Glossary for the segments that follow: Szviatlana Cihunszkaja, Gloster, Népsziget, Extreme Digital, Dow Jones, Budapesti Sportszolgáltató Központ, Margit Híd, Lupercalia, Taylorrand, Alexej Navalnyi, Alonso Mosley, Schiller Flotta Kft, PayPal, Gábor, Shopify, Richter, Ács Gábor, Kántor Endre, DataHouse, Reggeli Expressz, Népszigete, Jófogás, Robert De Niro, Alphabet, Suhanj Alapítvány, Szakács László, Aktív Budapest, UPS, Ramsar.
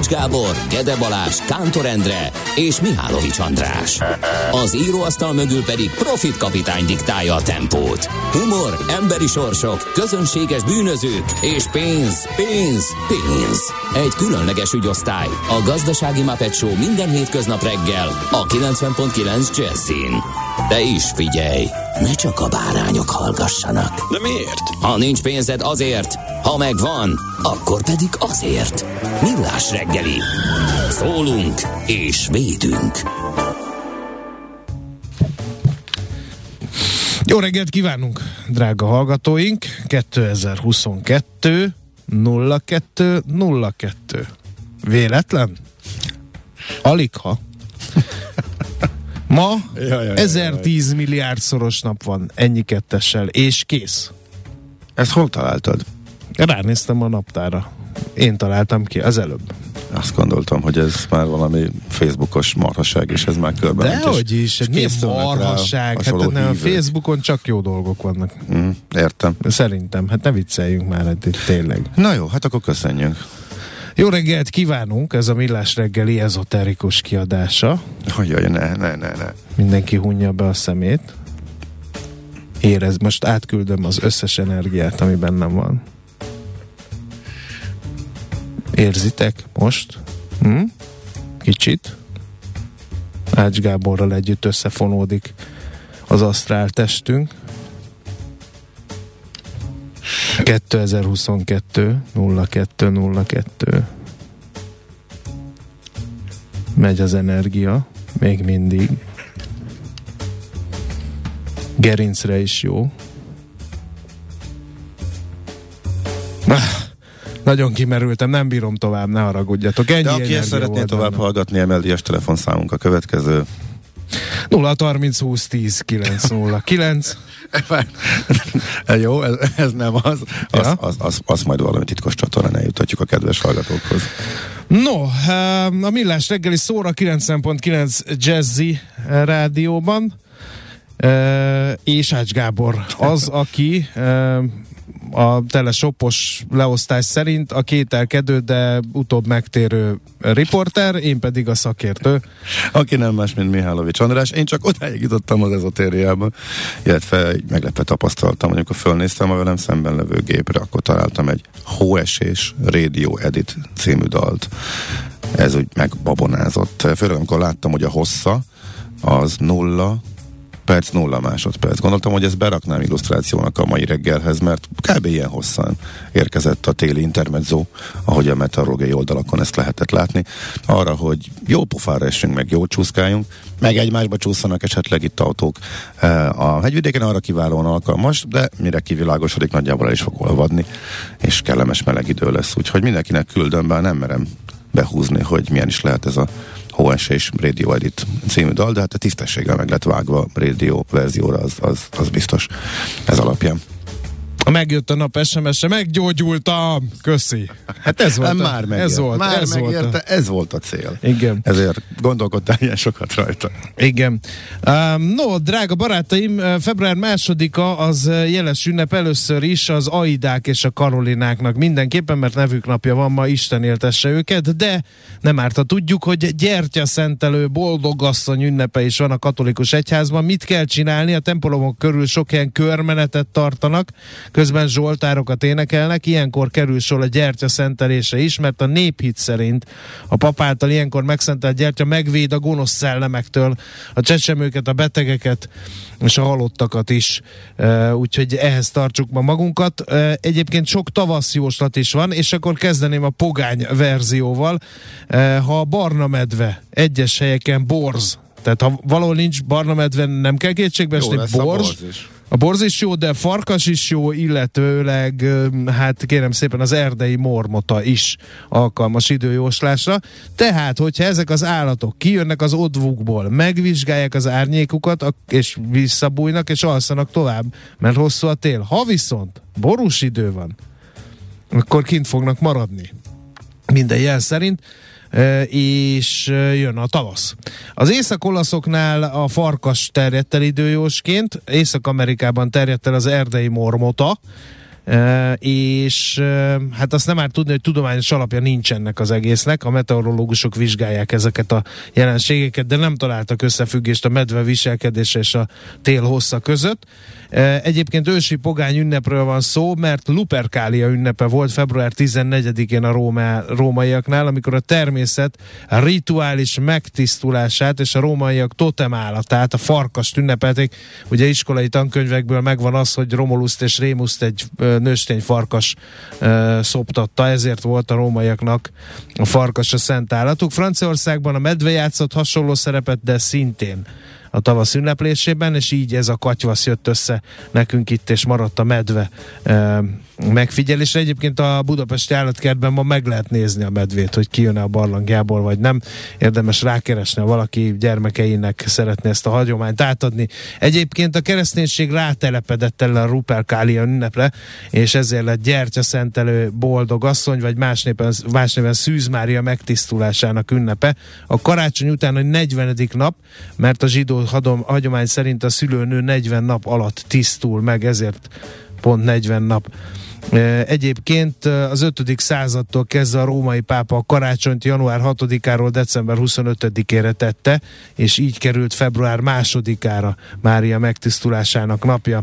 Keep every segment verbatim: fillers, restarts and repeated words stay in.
Ács Gábor, Gedebalás, Kántor Endre és Mihálovics András. Az íróasztal mögül pedig Profit kapitány diktálja a tempót. Humor, emberi sorsok, közönséges bűnözők és pénz, pénz, pénz. Egy különleges ügyosztály, a Gazdasági Muppet Show minden hétköznap reggel a kilencven egész kilenc Jazzyn. De is figyelj, ne csak a bárányok hallgassanak. De miért? Ha nincs pénzed azért, ha megvan, akkor pedig azért. Millás reggeli. Szólunk és védünk. Jó reggelt kívánunk, drága hallgatóink! kétezer-huszonkettő, kettő, nulla kettő. Véletlen? Aligha. Ma ja, ja, ezertíz ja, ja. milliárdszoros nap van, ennyi kettessel, és kész. Ezt hol találtad? Ránéztem a naptára. Én találtam ki az előbb. Azt gondoltam, hogy ez már valami Facebookos marhasság, és ez már körben. Dehogy is, mi marhasság? Hát a, a Facebookon csak jó dolgok vannak. Mm, értem. Szerintem, hát ne vicceljünk már itt tényleg. Na jó, hát akkor köszönjünk. Jó reggelt kívánunk, ez a Millás reggeli ezoterikus kiadása. Jaj, ne, ne, ne, ne. Mindenki hunja be a szemét. Érez, most átküldöm az összes energiát, ami bennem van. Érzitek most? Hm? Kicsit. Ács Gáborral együtt összefonódik az asztrál testünk. kétezer-huszonkettő, kettő, nulla kettő. Megy az energia, még mindig. Gerincre is jó. Nagyon kimerültem, nem bírom tovább, ne haragudjatok. Ennyi. De aki ezt szeretné tovább benne hallgatni, emeldi a telefonszámunk a következő. nulla harminc húsz tíz kilenc nulla kilenc. Jó, ez, ez nem az. Azt ja. az, az, az majd valami titkos csatornán eljutatjuk a kedves hallgatókhoz. No, a Millás reggeli szóra kilencven egész kilenc Jazzy rádióban. És Ács Gábor az, aki a telesopos leosztás szerint a kételkedő, de utóbb megtérő riporter, én pedig a szakértő. Aki nem más, mint Mihálovics András. Én csak odáig jutottam az ezotériába, illetve meglepve tapasztaltam, amikor fölnéztem a velem szemben levő gépre, akkor találtam egy hóesés Radio Edit című dalt. Ez úgy megbabonázott. Főleg, amikor láttam, hogy a hossza az nulla perc, nulla másodperc. Gondoltam, hogy ezt beraknám illusztrációnak a mai reggelhez, mert kb. Ilyen hosszan érkezett a téli intermezzo, ahogy a meteorológiai oldalakon ezt lehetett látni, arra, hogy jó pofára essünk, meg jó csúszkáljunk, meg egymásba csúszanak esetleg itt autók. A hegyvidéken arra kiválóan alkalmas, de mire kivilágosodik, nagyjából el is fog olvadni, és kellemes meleg idő lesz. Úgyhogy mindenkinek küldöm, bár nem merem behúzni, hogy milyen is lehet ez a hóesés Radio Edit című dal, de hát a tisztességgel meg lett vágva rádió verzióra, az, az, az biztos ez alapján. Megjött a nap es em es-e, meggyógyultam! Köszi! Hát ez volt, már a, ez volt, már ez megérte, volt a... ez volt a cél. Igen. Ezért gondolkodtál ilyen sokat rajta. Igen. Um, no, drága barátaim, február másodika az jeles ünnep először is az Aidák és a Karolináknak mindenképpen, mert nevük napja van ma, Isten éltesse őket, de nem árt, ha tudjuk, hogy gyertyaszentelő boldogasszony ünnepe is van a katolikus egyházban. Mit kell csinálni? A templomok körül sok helyen körmenetet tartanak, közben zsoltárokat énekelnek, ilyenkor kerül sor a gyertya szentelésre is, mert a néphit szerint a pap által ilyenkor megszentelt gyertya megvéd a gonosz szellemektől, a csecsemőket, a betegeket és a halottakat is. Úgyhogy ehhez tartsuk ma magunkat. Egyébként sok tavaszjóslat is van, és akkor kezdeném a pogány verzióval. Ha a barna medve egyes helyeken borz, tehát ha valahol nincs barna medve, nem kell kétségbe esni, borz. A borz is jó, de farkas is jó, illetőleg, hát kérem szépen, az erdei mormota is alkalmas időjóslásra. Tehát, hogyha ezek az állatok kijönnek az odvukból, megvizsgálják az árnyékukat, és visszabújnak, és alszanak tovább, mert hosszú a tél. Ha viszont borús idő van, akkor kint fognak maradni. Minden jel szerint. És jön a tavasz. Az észak-olaszoknál a farkas terjedt el időjósként, Észak-Amerikában terjedt el az erdei mormota, E, és e, hát azt nem árt tudni, hogy tudományos alapja nincs ennek az egésznek. A meteorológusok vizsgálják ezeket a jelenségeket, de nem találtak összefüggést a medve viselkedése és a tél hossza között. E, egyébként ősi pogány ünnepről van szó, mert Lupercalia ünnepe volt február tizennegyedikén a Róma, rómaiaknál, amikor a természet a rituális megtisztulását és a rómaiak totemállatát, a farkast ünnepelték. Ugye iskolai tankönyvekből megvan az, hogy Romuluszt és Rémuszt egy nőstény farkas uh, szoptatta, ezért volt a rómaiaknak a farkas a szent állatuk. Franciaországban a medve játszott hasonló szerepet, de szintén a tavasz ünneplésében, és így ez a katyvasz jött össze nekünk itt, és maradt a medve uh, megfigyelésre. Egyébként a budapesti állatkertben ma meg lehet nézni a medvét, hogy kijön-e a barlangjából, vagy nem. Érdemes rákeresni, ha valaki gyermekeinek szeretné ezt a hagyományt átadni. Egyébként a kereszténység rátelepedett el a Lupercalia ünnepre, és ezért lett gyertyaszentelő boldog asszony, vagy más néven, más néven Szűz Mária megtisztulásának ünnepe. A karácsony után a negyvenedik nap, mert a zsidó hagyomány szerint a szülőnő negyven nap alatt tisztul meg, ezért pont negyven nap. Egyébként az ötödik századtól kezdve a római pápa a karácsonyt január hatodikáról december huszonötödikére tette, és így került február másodikára Mária megtisztulásának napja.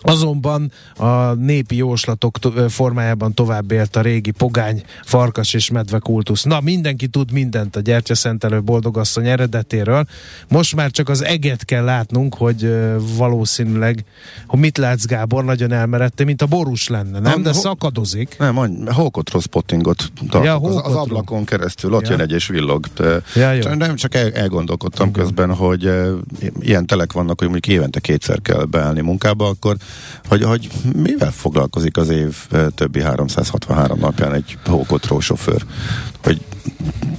Azonban a népi jóslatok to- formájában tovább élt a régi pogány, farkas és medve kultusz. Na, mindenki tud mindent a gyertyaszentelő boldogasszony eredetéről. Most már csak az eget kell látnunk, hogy uh, valószínűleg, hogy mit látsz, Gábor, nagyon elmeredtél, mint a borús lenne, nem? De szakadozik. Nem, hókotról spottingot tartok. Ja, az, az ablakon keresztül ott ja. jön egy és villog. Ja, nem, csak el, elgondolkodtam igen. közben, hogy uh, ilyen telek vannak, hogy mondjuk évente kétszer kell beállni munkába, akkor Hogy, hogy mivel foglalkozik az év többi háromszázhatvanhárom napján egy hókotró sofőr? Hogy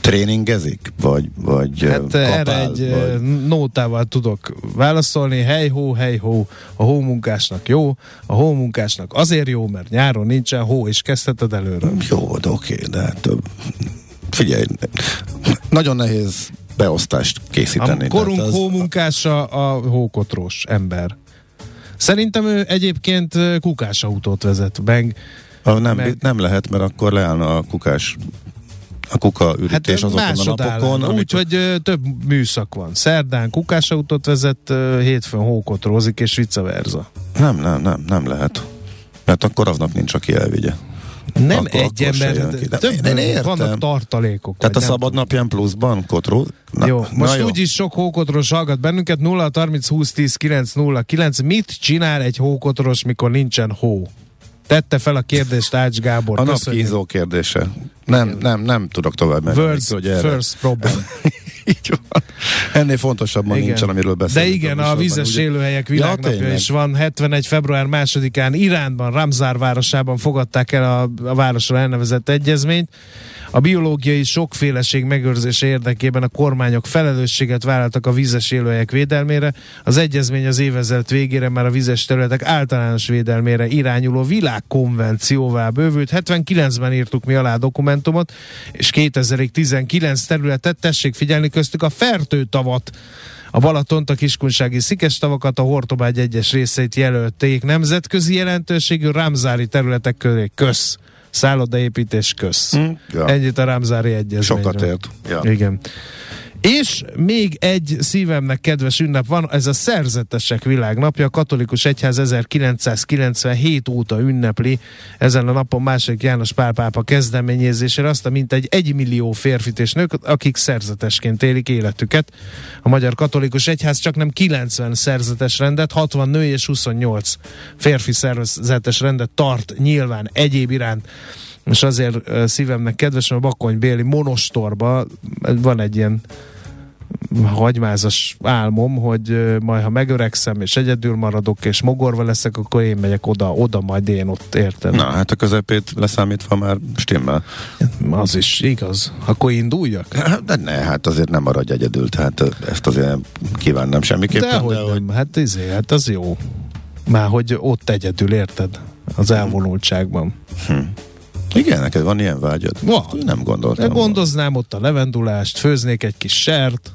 tréningezik? Vagy, vagy hát kapál, erre egy vagy... nótával tudok válaszolni. Hej-hó, hej-hó, a hómunkásnak jó, a hómunkásnak azért jó, mert nyáron nincsen hó, és kezdheted előre. Jó, de oké, de hát figyelj, nagyon nehéz beosztást készíteni. A korunk ez... hómunkása a hókotrós ember. Szerintem ő egyébként kukás autót vezet. Meg, nem, meg... nem lehet, mert akkor leállna a kukás a kuka ürítés hát azokon a napokon. Amikor... Úgyhogy több műszak van. Szerdán kukás autót vezet, hétfőn hókotrózik, és vice versa. Nem, nem, nem, nem lehet. Mert akkor aznap nincs, aki elvigye. Nem akkor, egy ember, többen vannak tartalékok. Tehát a szabad napján pluszban kotróz. Na, jó, most jó. Úgyis sok hókotros hallgat bennünket. Nulla harminc húsz tíz kilenc nulla kilenc. Mit csinál egy hókotros, mikor nincsen hó? Tette fel a kérdést Ács Gábor. A napkínzó kérdése. Nem, nem, nem tudok tovább menni. World's hogy first problem. Így van. Ennél fontosabban igen. nincsen, amiről beszélünk. De igen, a vízes ugye... élőhelyek világnapja ja, is van. hetvenegy. február másodikán Iránban, Ramsar városában fogadták el a, a városra elnevezett egyezményt. A biológiai sokféleség megőrzése érdekében a kormányok felelősséget vállaltak a vízes élőhelyek védelmére. Az egyezmény az évezred végére már a vízes területek általános védelmére irányuló világkonvencióvá bővült. hetvenkilencben írtuk mi alá a dokumentumot, és kétezer-tizenkilenc területet, tessék figyelni, köztük a Fertő tavat, a Balatont, a Kiskunsági Szikestavakat, a Hortobágy egyes részeit jelölték nemzetközi jelentőségű ramzári területek köré. Kösz! Szállodaépítés köz. Mm, ja. Ennyit a ramzári egyezményről. Sokat ért. Ja. Igen. És még egy szívemnek kedves ünnep van, ez a szerzetesek világnapja. A katolikus egyház ezerkilencszázkilencvenhét óta ünnepli ezen a napon második János Pál pápa kezdeményezésére azt a mintegy egymillió férfit és nőt, akik szerzetesként élik életüket. A magyar katolikus egyház csaknem kilencven szerzetes rendet, hatvan női és huszonnyolc férfi szerzetes rendet tart nyilván egyéb iránt. És azért szívemnek kedves, mert a Bakony Béli monostorba van egy ilyen hagymázas álmom, hogy majd ha megöregszem és egyedül maradok és mogorva leszek, akkor én megyek oda, oda majd én ott értem. Na, hát a közepét leszámítva már stimmel. Az is igaz. Akkor induljak? De ne, hát azért nem maradj egyedül, tehát ezt azért kívánnám semmiképpen. Dehogy de, nem, hogy... hát, izé, hát az jó. Már hogy ott egyedül, érted? Az elvonultságban. Hm. Igen, neked van ilyen vágyad? Van. Nem gondoltam. De gondoznám volna ott a levendulást, főznék egy kis sert.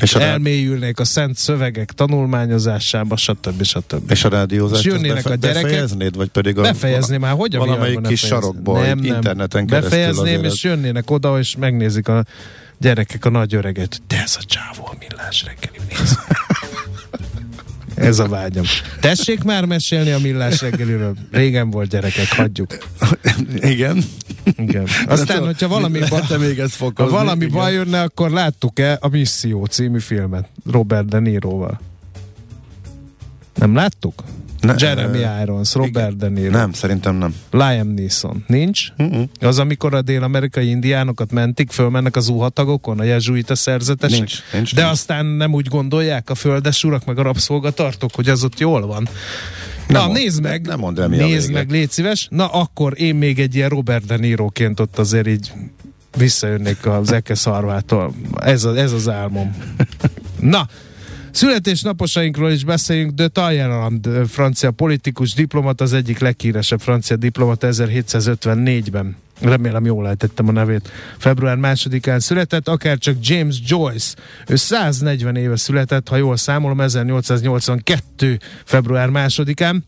És a elmélyülnék a szent szövegek tanulmányozásába, stb. stb. És a rádiózást és jönnének befe- a gyerekek, befejeznéd, vagy pedig a befejezni vala, már, hogy a valamelyik kis sarokból, nem, nem. interneten keresztül. Befejezném, és jönnének oda, és megnézik a gyerekek a nagy öreget. De ez a csávó a Millás reggeli, nézd. Ez a vágyam. Tessék már mesélni a Millás reggeliről. Régen volt, gyerekek, hagyjuk. Igen. Igen. Aztán, hogyha valami, ba- fokozni, valami baj jönne, akkor láttuk-e a Misszió című filmet Robert De Niroval? Nem láttuk? Ne, Jeremy Irons, Robert igen. De Niro. Nem, szerintem nem. Liam Neeson. Nincs? Mm-mm. Az, amikor a dél-amerikai indiánokat mentik, fölmennek az úhatagokon, a jezsuita szerzetesek. Nincs, nincs, de nincs. Aztán nem úgy gondolják a földesurak, meg a rabszolgatartók, hogy az ott jól van. Na, nem nézd mond, meg, nem mondd el, mi nézd meg, légy szíves. Na, akkor én még egy ilyen Robert De Niroként ott azért így visszajönnék az ekeszarvától. Ez, a, ez az álmom. Na, születésnaposainkról is beszéljünk. De Taylorrand, francia politikus, diplomata, az egyik leghíresebb francia diplomata, ezerhétszázötvennégyben. Remélem jól lehetettem a nevét. február másodikán született, akárcsak James Joyce. Ő száznegyven éve született, ha jól számolom, ezernyolcszáznyolcvankettő. február másodikán.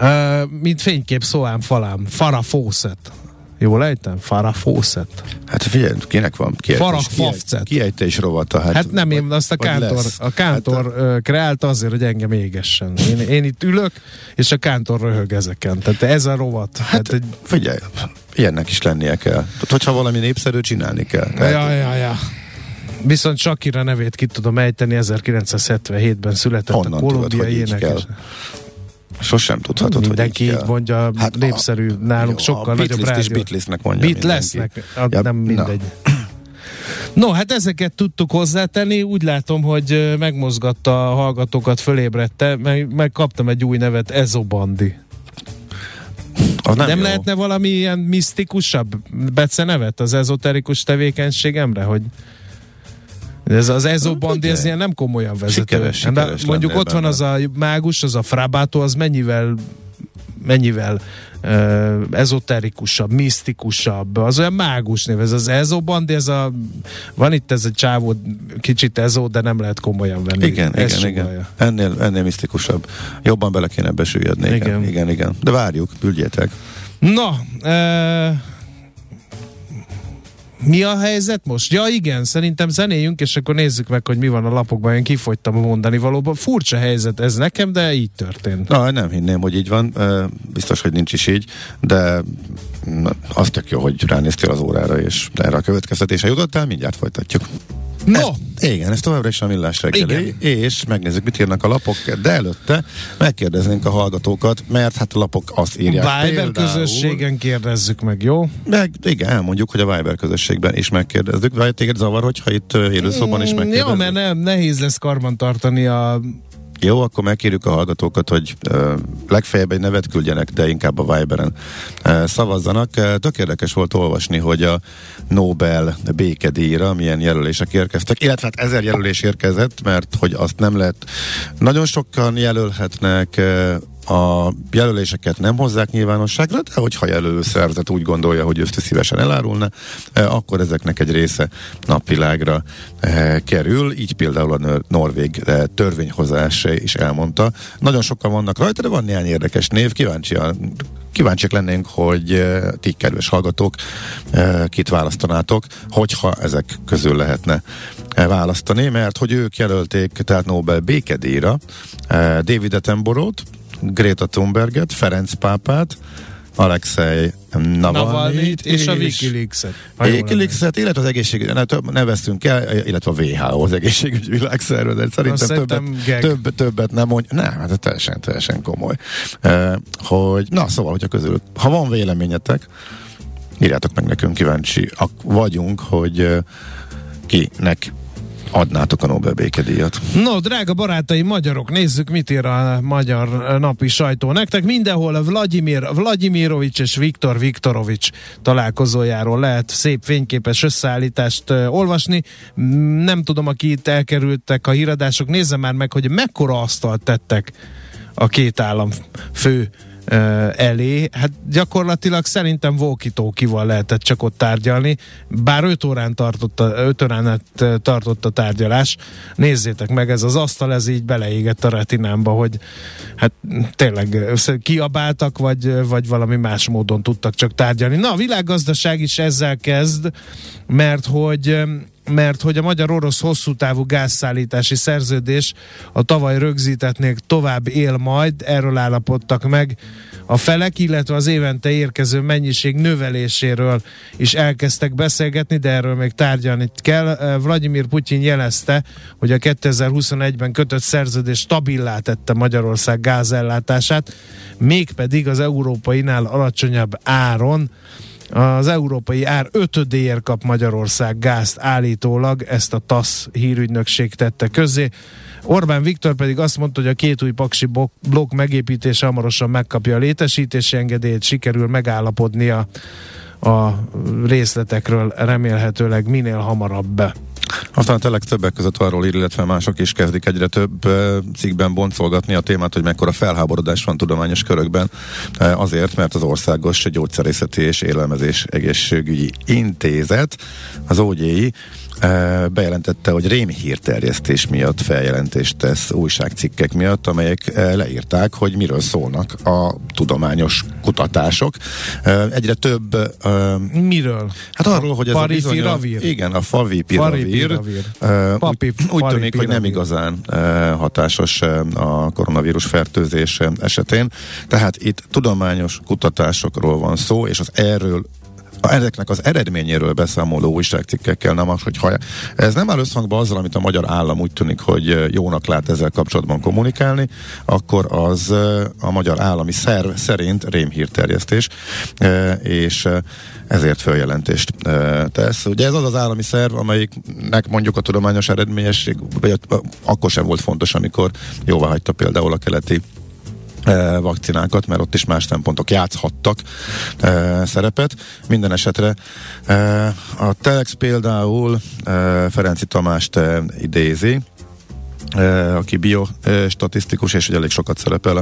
Uh, mint fénykép szóám falám. Farrah Fawcett. Jól ejtem? Farrah Fawcett. Hát figyelj, kinek van? Farrah Fawcett. Kiejtés rovata. Hát, hát nem, vagy, én azt a Kántor, a Kántor hát, kreálta azért, hogy engem égessen. Én, én itt ülök, és a Kántor röhög ezeken. Tehát ez a rovat. Hát, hát figyelj, ilyennek is lennie kell. Tehát, hogyha valami népszerű, csinálni kell. Tehát, ja, ja, ja. Viszont Shakira nevét ki tudom ejteni, ezerkilencszázhetvenhétben született. Honnan a kolumbiai énekes. Sosem tudhatod, mindenki hogy így, így mondja, hát népszerű a, nálunk jó, sokkal nagyobb rádió. A Beatlesnek mondja mindenki. Beatlesnek, ja, nem mindegy. Na. No, hát ezeket tudtuk hozzátenni, úgy látom, hogy megmozgatta a hallgatókat, fölébredte, meg, meg kaptam egy új nevet, Ezobandi. Az nem nem lehetne valami ilyen misztikusabb becenevet az ezoterikus tevékenységemre, hogy... Ez az ezobandi, ez ilyen nem komolyan vezető. Sikeres, sikeres de mondjuk ott van benne. Az a mágus, az a frábátó, az mennyivel mennyivel uh, ezoterikusabb, misztikusabb, az olyan mágus név, ez az ezobandi, ez a van itt ez egy csávó, kicsit ezó, de nem lehet komolyan venni. Igen, ez igen, igen. Ennél, ennél misztikusabb. Jobban bele kéne besüllyedni. Igen. igen, igen. De várjuk, üldjétek. Na, uh, mi a helyzet most? Ja igen, szerintem zenéljünk, és akkor nézzük meg, hogy mi van a lapokban. Én kifogytam a mondani valóban. Furcsa helyzet ez nekem, de így történt. Na, nem hinném, hogy így van. Biztos, hogy nincs is így, de az tök jó, hogy ránéztél az órára, és erre a következtetése jutottál, mindjárt folytatjuk. No! Ezt, igen, ez továbbra is a Millás reggeli, és megnézzük, mit írnak a lapok, de előtte megkérdeznénk a hallgatókat, mert hát a lapok azt írják. Viber közösségen kérdezzük meg, jó? Meg, igen, elmondjuk, hogy a Viber közösségben is megkérdezzük, vagy téged zavar, hogyha itt élőszóban is megkérdezzük? Jó, mert nem, nehéz lesz karbantartani a... Jó, akkor megkérjük a hallgatókat, hogy uh, legfeljebb egy nevet küldjenek, de inkább a Viberen uh, szavazzanak. Uh, tök érdekes volt olvasni, hogy a Nobel békedíjra milyen jelölések érkeztek, illetve hát ezer jelölés érkezett, mert hogy azt nem lehet. Nagyon sokan jelölhetnek, uh, a jelöléseket nem hozzák nyilvánosságra, de hogyha jelölő szervezet úgy gondolja, hogy ezt szívesen elárulna, akkor ezeknek egy része napvilágra kerül. Így például a norvég törvényhozás is elmondta. Nagyon sokan vannak rajta, de van néhány érdekes név. Kíváncsian, kíváncsiak lennénk, hogy ti, kedves hallgatók, kit választanátok, hogyha ezek közül lehetne választani, mert hogy ők jelölték, tehát Nobel békedíjra David Attenborough-t, Greta Thunberget, Ferenc pápát, Alexej Navalnyit és, és a Wikileaks-et. Wikileaks-et, illetve az egészségügyet neveztünk el, illetve a dupla vé há ó, az egészségügyi világszervezet. Szerintem, szerintem többet, több, többet nem mondja. Nem, hát ez teljesen, teljesen komoly. E, hogy, na, szóval, hogyha közül, ha van véleményetek, írjátok meg nekünk, kíváncsi vagyunk, hogy kinek adnátok a Nobel békedíjat. No, drága barátai magyarok, nézzük, mit ír a magyar napi sajtó nektek. Mindenhol a Vladimir Vladimirovics és Viktor Viktorovics találkozójáról lehet szép fényképes összeállítást uh, olvasni. Nem tudom, aki itt elkerültek a híradások, nézze már meg, hogy mekkora asztalt tettek a két állam fő elé, hát gyakorlatilag szerintem walkie-talkie-val lehetett csak ott tárgyalni, bár öt órán tartott a, öt órán tartott a tárgyalás. Nézzétek meg, ez az asztal, ez így beleégett a retinámba, hogy hát tényleg kiabáltak, vagy, vagy valami más módon tudtak csak tárgyalni. Na, a világgazdaság is ezzel kezd, mert hogy mert hogy a magyar-orosz hosszútávú gázszállítási szerződés a tavaly rögzítettnél tovább él majd, erről állapodtak meg a felek, illetve az évente érkező mennyiség növeléséről is elkezdtek beszélgetni, de erről még tárgyalni kell. Vladimir Putyin jelezte, hogy a kétezer-huszonegyben kötött szerződés stabilá tette Magyarország gázellátását, mégpedig az európainál alacsonyabb áron. Az európai ár ötödéért kap Magyarország gázt állítólag, ezt a TASZ hírügynökség tette közzé. Orbán Viktor pedig azt mondta, hogy a két új paksi blokk megépítése hamarosan megkapja a létesítési engedélyt, sikerül megállapodni a, a részletekről remélhetőleg minél hamarabb be. Aztán tényleg többek között arról ír, illetve mások is kezdik egyre több cikkben boncolgatni a témát, hogy mekkora felháborodás van tudományos körökben azért, mert az Országos Gyógyszerészeti és Élelmezés Egészségügyi Intézet, az ó gé i, bejelentette, hogy rém hírterjesztés miatt feljelentést tesz újságcikkek miatt, amelyek leírták, hogy miről szólnak a tudományos kutatások. Egyre több... Miről? Hát arról, hogy ez a bizonyos... Igen, a favipiravir. Úgy tűnik, hogy nem igazán hatásos a koronavírus fertőzés esetén. Tehát itt tudományos kutatásokról van szó, és az erről ezeknek az eredményéről beszámoló újságcikkekkel nem az, hogy hajá. Ez nem áll összhangban azzal, amit a magyar állam úgy tűnik, hogy jónak lát ezzel kapcsolatban kommunikálni, akkor az a magyar állami szerv szerint rémhírterjesztés, és ezért följelentést tesz. Ugye ez az az állami szerv, amelyiknek mondjuk a tudományos eredményesség, vagy akkor sem volt fontos, amikor jóvá hagyta például a keleti vakcinákat, mert ott is más szempontok játszhattak e, szerepet. Minden esetre e, a Telex például e, Ferenci Tamást e, idézi, e, aki biostatisztikus, és elég sokat szerepel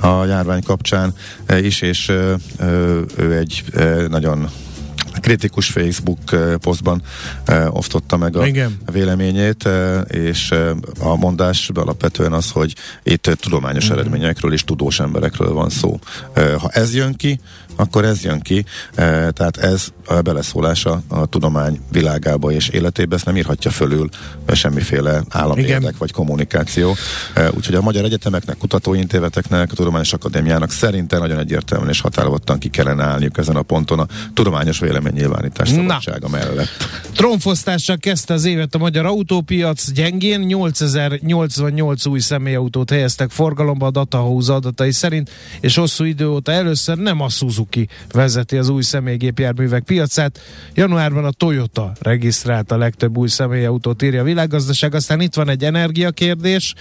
a, a járvány kapcsán e, is, és e, ő egy e, nagyon kritikus Facebook posztban eh, oftotta meg a Igen. véleményét, eh, és eh, a mondás alapvetően az, hogy itt eh, tudományos mm-hmm. eredményekről és tudós emberekről van szó. Eh, ha ez jön ki, akkor ez jön ki, eh, tehát ez a beleszólása a tudomány világába és életébe, ezt nem írhatja fölül eh, semmiféle állami Igen. érdek vagy kommunikáció. Eh, úgyhogy a magyar egyetemeknek, kutatóintézeteknek, a Tudományos Akadémiának szerintem nagyon egyértelműen és határozottan ki kellene állniuk ezen a ponton a tudományos vélemény nyilvánítás szabadsága mellett. Trónfosztással kezdte az évet a magyar autópiac gyengén, nyolcezer-nyolcvannyolc új személyautót helyeztek forgalomba a Datahouse adatai szerint, és hosszú idő óta először nem a Suzuki vezeti az új személygépjárművek piacát. Januárban a Toyota regisztrálta a legtöbb új személyautót, írja a Világgazdaság. Aztán itt van egy energiakérdés,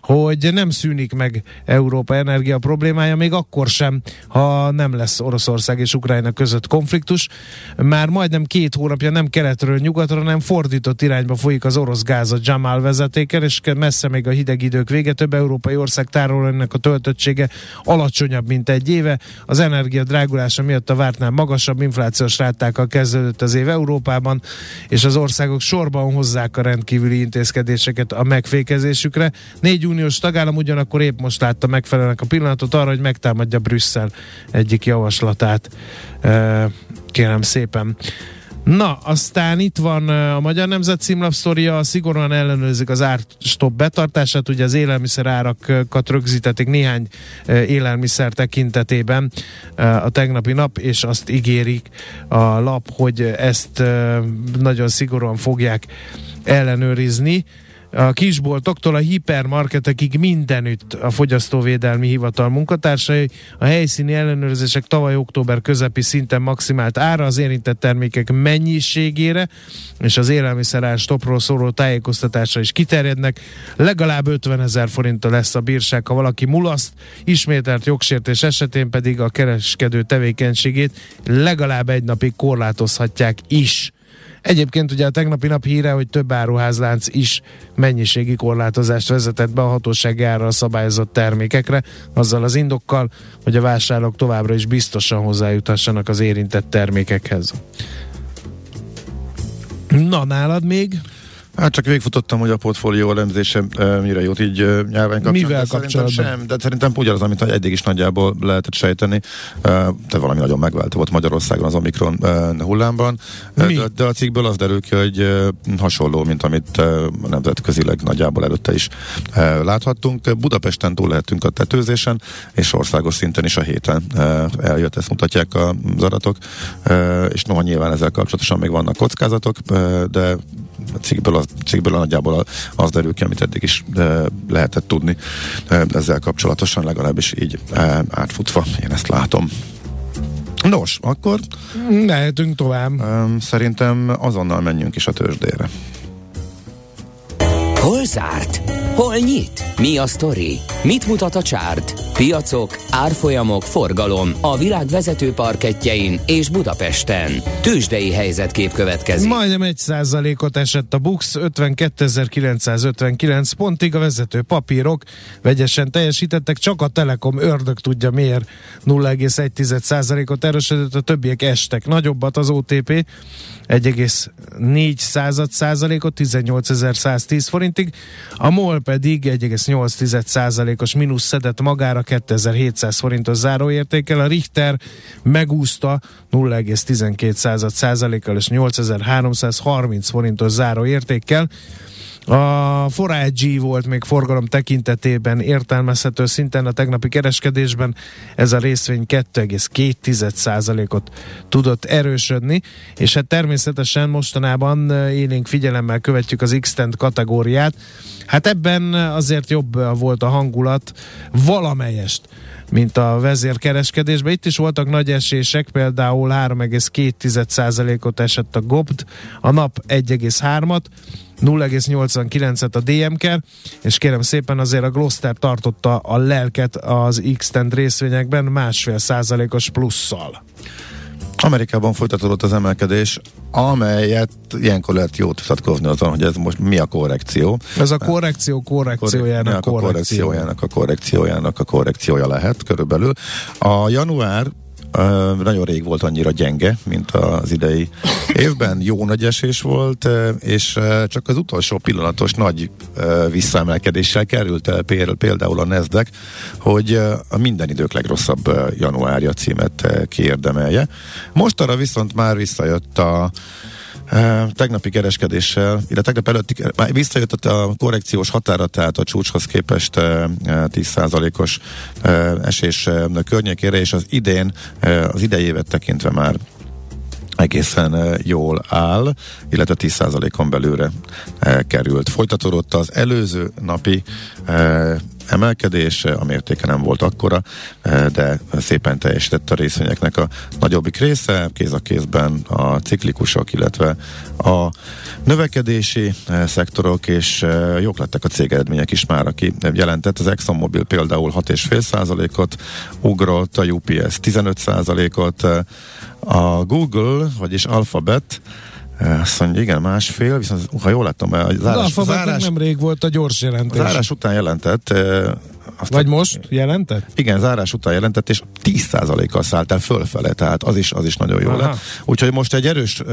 hogy nem szűnik meg Európa energia problémája, még akkor sem, ha nem lesz Oroszország és Ukrajna között konfliktus. Már majdnem két hónapja nem keletről nyugatra, hanem fordított irányba folyik az orosz gáz a Jamal vezetéken, és messze még a hideg idők vége. Több európai ország tárolójának a töltöttsége alacsonyabb, mint egy éve. Az energia drágulása miatt a vártnál magasabb inflációs rátákkal kezdődött az év Európában, és az országok sorban hozzák a rendkívüli intézkedéseket a megfékezésükre. Négy uniós tagállam ugyanakkor épp most látta megfelelőnek a pillanatot arra, hogy megtámadja Brüsszel egyik javaslatát. Kérem szépen. Na, aztán itt van a Magyar Nemzet címlapsztoria, szigorúan ellenőrzik az árstop betartását, ugye az élelmiszer árakat rögzítették néhány élelmiszer tekintetében a tegnapi nap, és azt ígérik a lap, hogy ezt nagyon szigorúan fogják ellenőrizni. A kisboltoktól a hipermarketekig mindenütt a Fogyasztóvédelmi Hivatal munkatársai. A helyszíni ellenőrzések tavaly október közepi szinten maximált ára az érintett termékek mennyiségére, és az élelmiszerár stopról szóló tájékoztatásra is kiterjednek. Legalább ötvenezer forinttal lesz a bírság, ha valaki mulaszt, ismételt jogsértés esetén pedig a kereskedő tevékenységét legalább egy napig korlátozhatják is. Egyébként ugye a tegnapi nap híre, hogy több áruházlánc is mennyiségi korlátozást vezetett be a hatósági árral szabályozott termékekre, azzal az indokkal, hogy a vásárlók továbbra is biztosan hozzájuthassanak az érintett termékekhez. Na, nálad még? Hát csak végfutottam, hogy a portfólió elemzése e, mire jut így e, nyilván kapcsolatban. Mivel kapcsolatban? Sem, de szerintem ugyanaz, amit eddig is nagyjából lehetett sejteni. E, tehát valami nagyon megváltó volt Magyarországon az Omikron e, hullámban. E, de, de a cikkből az derül ki, hogy e, hasonló, mint amit e, nemzetközileg nagyjából előtte is e, láthattunk. Budapesten túl lehetünk a tetőzésen, és országos szinten is a héten e, eljött, ezt mutatják az adatok. E, és noha nyilván ezzel kapcsolatosan még vannak kockázatok, e, de a cikkből, az, cikkből nagyjából az derül ki, amit eddig is e, lehetett tudni e, ezzel kapcsolatosan, legalábbis így e, átfutva, én ezt látom. Nos, akkor mehetünk tovább. E, szerintem azonnal menjünk is a tőzsdére. Hol zárt? Hol nyit? Mi a sztori? Mit mutat a csárt? Piacok, árfolyamok, forgalom a világ vezető parkettjein és Budapesten. Tőzsdei helyzetkép következik. Majdnem egy százalékot esett a BUX, ötvenkétezer-kilencszázötvenkilenc pontig. A vezető papírok vegyesen teljesítettek, csak a Telekom ördög tudja miért, nulla egész egy százalékot erősödött, a többiek estek nagyobbat. Az o té pé egy egész négy százalékot tizennyolcezer-száztíz forintig, a MOL pedig egy egész nyolc százalékos mínusz szedett magára, kétezer-hétszáz forintos záróértékkel, a Richter megúszta nulla egész tizenkét százalékkal és nyolcezer-háromszázharminc forintos záróértékkel. A négy gé volt még forgalom tekintetében értelmezhető szinten a tegnapi kereskedésben, ez a részvény kettő egész két százalékot tudott erősödni, és hát természetesen mostanában élénk figyelemmel követjük az X-Tend kategóriát, hát ebben azért jobb volt a hangulat valamelyest, mint a vezérkereskedésben. Itt is voltak nagy esések, például három egész két százalékot esett a gé o bé té, a NAP egy egész hármat, nulla egész nyolcvankilencet a dé em ká, és kérem szépen azért a Gloster tartotta a lelket az X-Tend részvényekben másfél százalékos plusszal. Amerikában folytatódott az emelkedés, amelyet ilyenkor lehet jót vitatkozni azon, hogy ez most mi a korrekció. Ez a korrekció korrekciójának korrekció. a korrekciójának a korrekciójának a korrekciója lehet körülbelül. A január Uh, nagyon rég volt annyira gyenge, mint az idei évben. Jó nagy esés volt, és csak az utolsó pillanatos nagy visszaemelkedéssel került el például a NASDAQ, hogy a minden idők legrosszabb januárja címet kiérdemelje. Most arra viszont már visszajött a tegnapi kereskedéssel, illetve tegnap előtti, visszajött a korrekciós határa, tehát a csúcshoz képest tíz százalékos esés környékére, és az idén, az idei évet tekintve már egészen jól áll, illetve tíz százalékon belőle került. Folytatódott az előző napi emelkedés, a mértéke nem volt akkora, de szépen teljesített a részvényeknek a nagyobbik része, kéz a kézben a ciklikusok, illetve a növekedési szektorok, és jók lettek a cégeredmények is már, aki jelentett. Az ExxonMobil például hat egész öt százalékot ugrott, a u pé es tizenöt százalékot, a Google, vagyis Alphabet, azt mondja, igen, másfél, viszont ha jól láttam, a zárás, a zárás nemrég volt a gyors jelentés. A zárás után jelentett. E, azt Vagy a, most jelentett? Igen, zárás után jelentett, és tíz százalékkal szállt el fölfele, tehát az is, az is nagyon jó lett. Úgyhogy most egy erős e,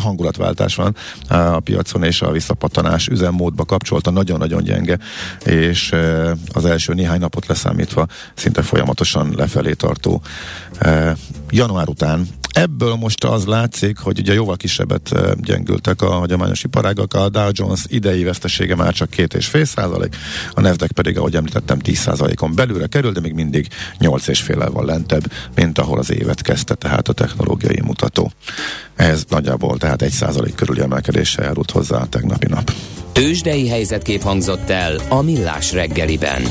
hangulatváltás van a piacon, és a visszapattanás üzemmódba kapcsolta, nagyon-nagyon gyenge, és e, az első néhány napot leszámítva szinte folyamatosan lefelé tartó e, január után. Ebből most az látszik, hogy ugye jóval kisebbet gyengültek a hagyományos iparágak, a Dow Jones idei vesztesége már csak két egész öt százalék, a NASDAQ pedig, ahogy említettem, tíz százalékon belülre kerül, de még mindig nyolc egész öt százalékkal van lentebb, mint ahol az évet kezdte, tehát a technológiai mutató. Ez nagyjából tehát egy százalék körüli emelkedéssel járult hozzá a tegnapi nap. Tőzsdei helyzetkép hangzott el a Millás reggeliben.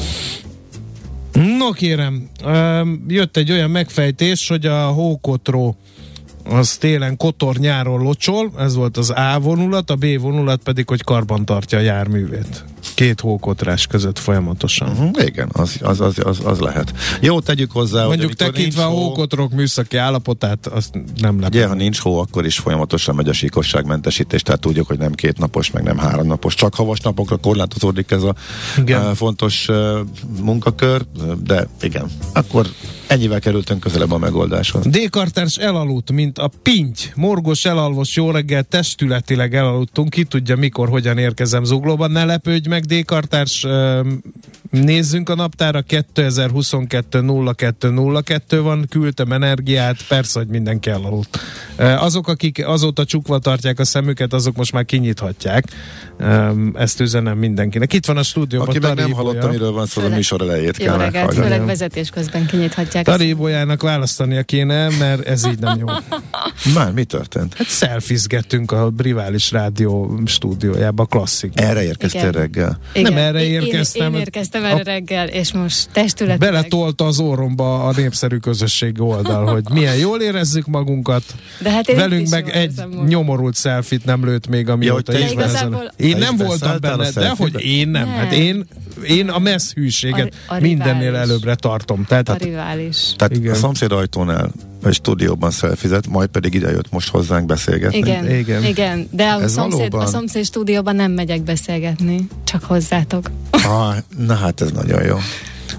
No kérem, jött egy olyan megfejtés, hogy a hókotró az télen kotor, nyáron locsol, ez volt az A vonulat, a B vonulat pedig, hogy karbantartja a járművét. Két hókotrás között folyamatosan. Uh-huh, igen, az, az, az, az, az lehet. Jó, tegyük hozzá, mondjuk hogy tekintve a hókotrok műszaki állapotát, azt nem lehet. Ugye, ha nincs hó, akkor is folyamatosan megy a síkosságmentesítés, tehát tudjuk, hogy nem két napos, meg nem három napos, csak havas napokra korlátozódik ez a igen. fontos munkakör, de igen, akkor ennyivel kerültünk közelebb a megoldáshoz. Décartárs elaludt, mint a pinty. Morgos, elalvos, jó reggel, testületileg elaludtunk. Ki tudja, mikor, hogyan érkezem Zuglóban. Ne lepődj meg, Décartárs. Nézzünk a naptára. kétezer-huszonkettő nulla kettő nulla kettő van. Küldtem energiát. Persze, hogy mindenki elaludt. Azok, akik azóta csukva tartják a szemüket, azok most már kinyithatják. Ezt üzenem mindenkinek. Itt van a stúdióban. Aki meg nem hallotta, miről van szó, a műsor elejét kell meghallgatni. Jó reggelt, főleg vezetés közben kinyithatják. Taribójának választania kéne, mert ez így nem jó. Már mi történt? Hát szelfizgettünk a rivális rádió stúdiójába, klasszik. Erre érkeztél reggel? Igen. Nem erre én, érkeztem. Én érkeztem erre reggel, és most testületileg. Beletolta az orromba a népszerű közösségi oldal, hogy milyen jól érezzük magunkat. De hát velünk meg egy nyomorult szelfit nem lőtt még, amióta ja, is igazából... Én nem voltam benne, de hogy én nem. Hát én, én a messz hűséget a, a mindennél előbbre tartom. Tehát, a rivális. Tehát igen. A szomszéd ajtónál a stúdióban szelfizett, majd pedig idejött most hozzánk beszélgetni. Igen, igen. igen. De a szomszéd, a szomszéd stúdióban nem megyek beszélgetni, csak hozzátok. Ah, na hát ez nagyon jó.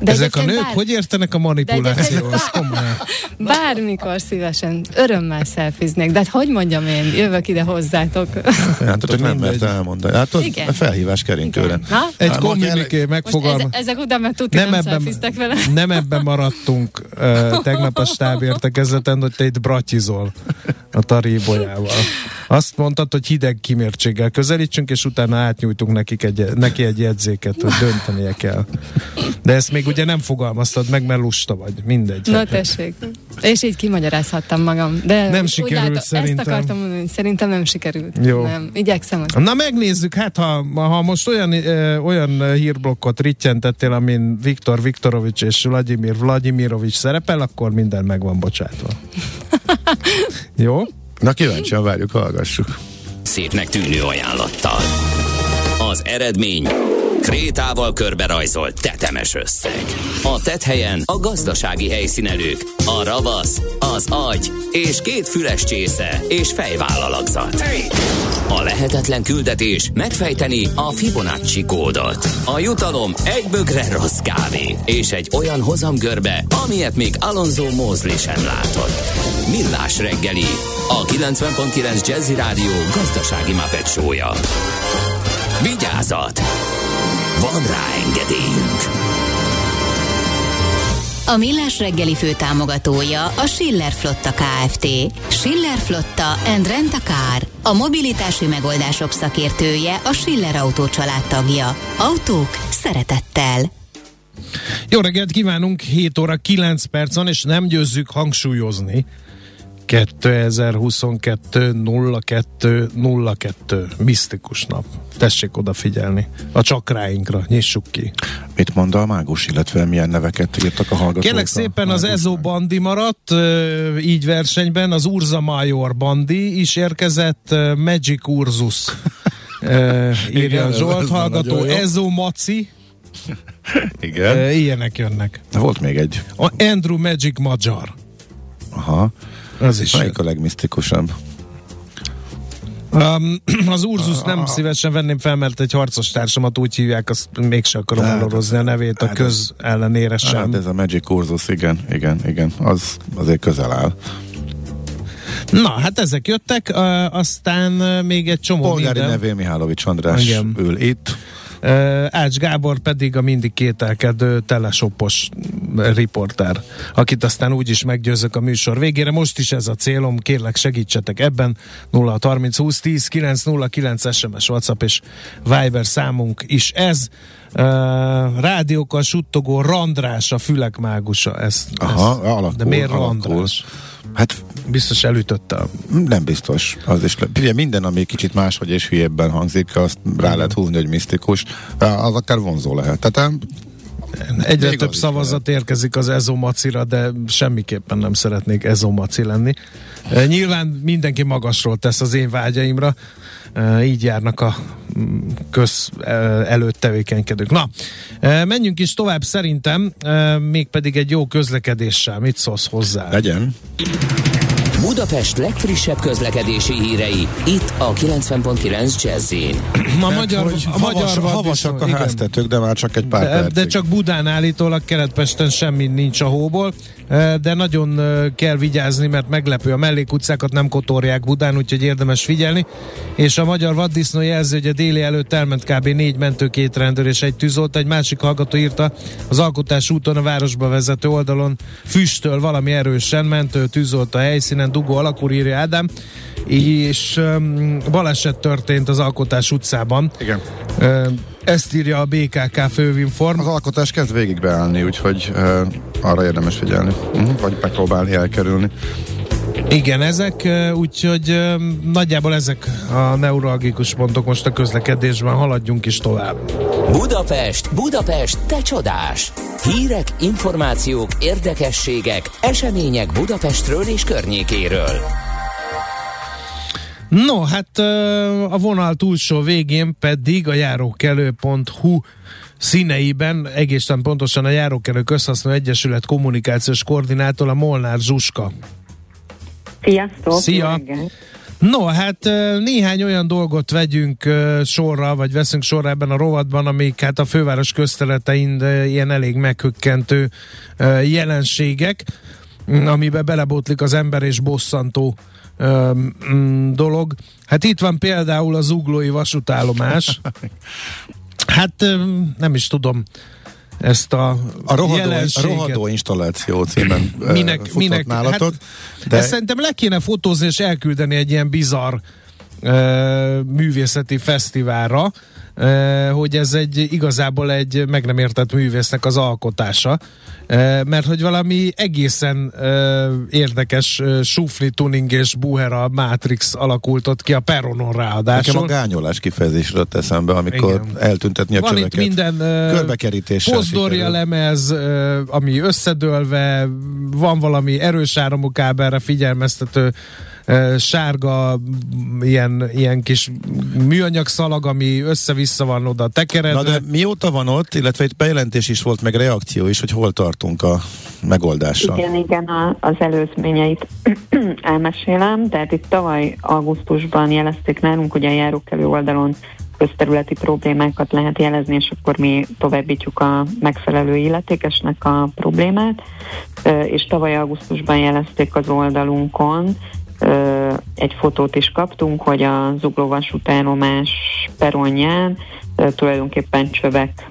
De ezek a nők bár... hogy értenek a manipulációhoz? Bár... Bármikor szívesen, örömmel szelfiznék, de hát hogy mondjam én, jövök ide hozzátok. Hát, hogy nem mert elmondani. Hát, a felhívás kerinkőre. Egy kommuniké megfogalmaz. Ezek után már tudni nem szelfiztek vele. Nem ebben maradtunk uh, tegnap a stábértekezleten, hogy te itt bratyizol a taríbolyával. Azt mondtad, hogy hideg kimértséggel közelítsünk, és utána átnyújtunk nekik egy, neki egy jegyzéket, hogy döntenie kell. De ezt még ugye nem fogalmaztad meg, mert lusta vagy. Mindegy. Na tessék. És így kimagyarázhattam magam. De nem sikerült látom, szerintem. Ezt akartam mondani, szerintem nem sikerült. Jó. Nem. Igyekszem. Azt. Na megnézzük, hát ha, ha most olyan, ö, olyan hírblokkot rittyentettél, amin Viktor Viktorovics és Vladimir Vladimirovics szerepel, akkor minden meg van bocsátva. Jó? Na kíváncsian várjuk, hallgassuk. Szépnek tűnő ajánlattal. Az eredmény... krétával körberajzolt tetemes összeg. A tetthelyen a gazdasági helyszínelők, a ravasz, az agy és két füles csésze és fejvállalakzat. A lehetetlen küldetés megfejteni a Fibonacci kódot. A jutalom egy bögre rossz kávé és egy olyan hozamgörbe, amilyet még Alonso Mosley sem látott. Millás reggeli, a kilencven pont kilenc Jazzy Rádió gazdasági Muppet Show-ja. Vigyázat! Van rá engedélyünk! A Millás reggeli főtámogatója a Schiller Flotta Kft. Schiller Flotta and Rent a Car. A mobilitási megoldások szakértője, a Schiller Autó család tagja. Autók szeretettel! Jó reggelt kívánunk! hét óra kilenc perc van, és nem győzzük hangsúlyozni. kétezer-huszonkettő nulla kettő nulla kettő misztikus nap. Tessék odafigyelni. A csakráinkra. Nyissuk ki. Mit mond a mágus, illetve milyen neveket írtak a hallgatók? Kérlek szépen az Ezo Bandi maradt így versenyben. Az Urza Major Bandi is érkezett. Magic Ursus írja a Zsolt hallgató. Ezo Maci. Igen. Ilyenek jönnek. Volt még egy. A Andrew Magic Magyar. Aha. Az is. Melyik a legmisztikusabb? Um, az Urzus nem szívesen venném fel, mert egy harcos társamat úgy hívják, azt mégse akarom elorozni a nevét, a köz ellenére sem. Hát ez a Magic Ursus, igen, igen, igen, az azért közel áll. Na, hát ezek jöttek, uh, aztán még egy csomó polgári minden. Polgári nevé Mihálovics András igen. ül itt. Uh, Ács Gábor pedig a mindig kételkedő telesopos riporter, akit aztán úgyis meggyőzök a műsor végére. Most is ez a célom, kérlek segítsetek ebben. Nulla harminc húsz tíz kilenc nulla kilenc es em es, WhatsApp és Viber számunk is ez. Uh, rádiókkal suttogó Randrás a fülek mágusa. Ez, Aha, ez. Alakul, de miért alakul. Randrás? Hát biztos elütötte. Nem biztos. Az is le... Minden, ami kicsit máshogy és hülyebben hangzik, azt rá lehet húzni, hogy misztikus. Az akár vonzó lehet. Tehát Egyre Még több szavazat kell. Érkezik az ezomacira, de semmiképpen nem szeretnék ezomaci lenni. Nyilván mindenki magasról tesz az én vágyaimra, így járnak a köz előtt tevékenykedők. Na, menjünk is tovább szerintem, mégpedig egy jó közlekedéssel. Mit szólsz hozzá? Legyen! Budapest legfrissebb közlekedési hírei, itt a kilencven egész kilenc Jazzy. A magyar, a magyar havas, havasak a háztetők, de már csak egy pár de, percig. De csak Budán állítólag, Kelet-Pesten semmi nincs a hóból, de nagyon kell vigyázni, mert meglepő, a mellékutcákat nem kotorják Budán, úgyhogy érdemes figyelni. És a magyar vaddisznó jelzi, hogy a déli előtt elment kb. négy mentő, két rendőr és egy tűzoltó. Egy másik hallgató írta, az Alkotás úton a városba vezető oldalon füstöl valami erősen, mentő, tűzoltó helyszínen, dugó alakul, írja Ádám, és um, baleset történt az Alkotás utcában. Igen. Uh, Ezt írja a bé ká ká főinform. Az Alkotás kezd végigbeállni, úgyhogy uh, arra érdemes figyelni, uh-huh. vagy megpróbálni elkerülni. Igen, ezek, úgyhogy uh, nagyjából ezek a neuralgikus pontok most a közlekedésben, haladjunk is tovább. Budapest, Budapest, te csodás! Hírek, információk, érdekességek, események Budapestről és környékéről. No, hát a vonal túlsó végén pedig a járókelő pont hu színeiben, egészen pontosan a Járókelő Közhasznú Egyesület kommunikációs koordinátora, Molnár Zsuska. Sziasztok! Szia! No, hát néhány olyan dolgot vegyünk sorra, vagy veszünk sorra ebben a rovatban, amik hát a főváros közterületein ilyen elég meghökkentő jelenségek, amiben belebotlik az ember, és bosszantó dolog. Hát itt van például az Zuglói vasútállomás. Hát nem is tudom ezt a, a rohadó, rohadó installáció címen minek, minek, nálatok. Hát, de ezt szerintem le kéne fotózni és elküldeni egy ilyen bizarr uh, művészeti fesztiválra, uh, hogy ez egy igazából egy meg nem értett művésznek az alkotása. Mert hogy valami egészen uh, érdekes uh, sufli, tuning és buhera Matrix alakult ott ki a peronon ráadásul. Nekem a gányolás kifejezésről teszem be, amikor igen. eltüntetni a van csöveket. Van itt minden uh, körbekerítéssel. Pozdorja lemez, uh, ami összedőlve, van valami erős áramú kábelre figyelmeztető uh, sárga ilyen, ilyen kis műanyag szalag, ami össze-vissza van oda tekeredve. Na de mióta van ott, illetve itt bejelentés is volt, meg reakció is, hogy hol tart a megoldással. Igen, igen, a, az előzményeit elmesélem, tehát itt tavaly augusztusban jelezték nálunk, hogy a járókelő oldalon közterületi problémákat lehet jelezni, és akkor mi továbbítjuk a megfelelő illetékesnek a problémát, és tavaly augusztusban jelezték az oldalunkon, egy fotót is kaptunk, hogy a Zugló vasútállomás peronján tulajdonképpen csövek,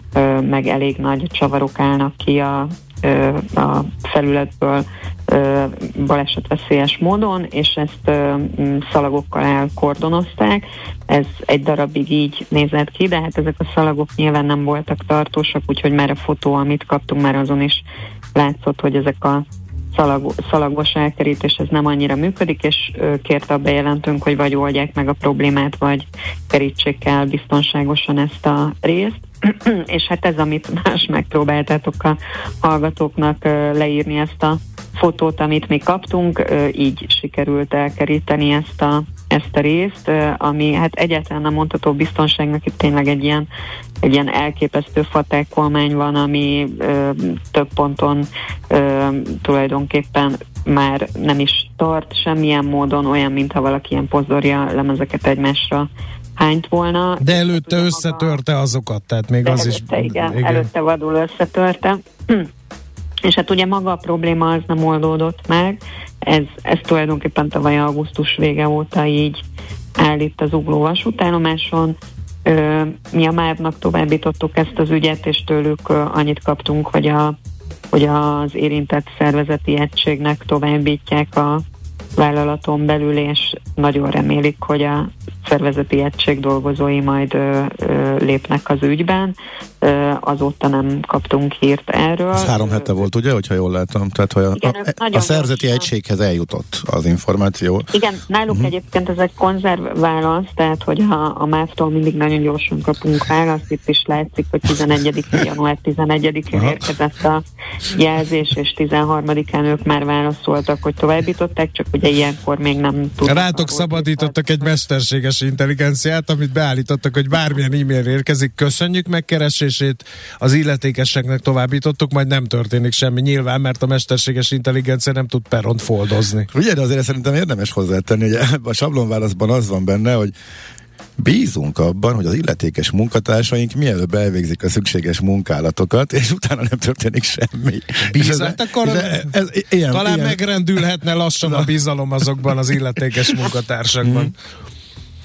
meg elég nagy csavarok állnak ki a a felületből balesetveszélyes módon, és ezt szalagokkal elkordonozták. Ez egy darabig így nézett ki, de hát ezek a szalagok nyilván nem voltak tartósak, úgyhogy már a fotó, amit kaptunk, már azon is látszott, hogy ezek a szalag, szalagos elkerítés ez nem annyira működik, és kérte a bejelentőnk, hogy vagy oldják meg a problémát, vagy kerítsék el biztonságosan ezt a részt. És hát ez, amit más megpróbáltátok a hallgatóknak leírni, ezt a fotót, amit mi kaptunk, így sikerült elkeríteni ezt a, ezt a részt, ami hát egyáltalán nem mondható biztonságnak, itt tényleg egy ilyen, egy ilyen elképesztő fatákolmány van, ami ö, több ponton ö, tulajdonképpen már nem is tart semmilyen módon, olyan, mintha valaki ilyen pozdorja lemezeket egymásra hányt volna. De előtte maga... összetörte azokat, tehát még de az előtte, is... Igen, igen, előtte vadul összetörte. És hát ugye maga a probléma az nem oldódott meg, ez, ez tulajdonképpen tavaly augusztus vége óta így áll itt az Zugló vasútállomáson. Mi a MÁV-nak továbbítottuk ezt az ügyet, és tőlük annyit kaptunk, hogy, a, hogy az érintett szervezeti egységnek továbbítják a vállalaton belül, és nagyon remélik, hogy a szervezeti egység dolgozói majd ö, ö, lépnek az ügyben. Ö, azóta nem kaptunk hírt erről. Ez három hete volt, ugye, hogyha jól látom? Tehát, hogy igen, a, a, a szervezeti egységhez eljutott az információ. Igen, náluk uh-huh. egyébként ez egy konzervválasz, tehát, hogy ha a MÁV-tól mindig nagyon gyorsan kapunk választ, itt is látszik, hogy tizenegyedikén, január tizenegyedikén aha. érkezett a jelzés, és tizenharmadikán ők már válaszoltak, hogy továbbították, csak ugye ilyenkor még nem tudtak. Rátok szabadítottak egy mesterséges intelligenciát, amit beállítottak, hogy bármilyen e-mail érkezik, köszönjük megkeresését, az illetékeseknek továbbítottuk, majd nem történik semmi nyilván, mert a mesterséges intelligencia nem tud peront foldozni. Ugye, de azért szerintem érdemes hozzátenni, hogy a sablonválaszban az van benne, hogy bízunk abban, hogy az illetékes munkatársaink mielőbb elvégzik a szükséges munkálatokat, és utána nem történik semmi. Bízat akkor? Ez, ez, ilyen, talán ilyen. Megrendülhetne lassan a bizalom azokban az illetékes munkatársakban.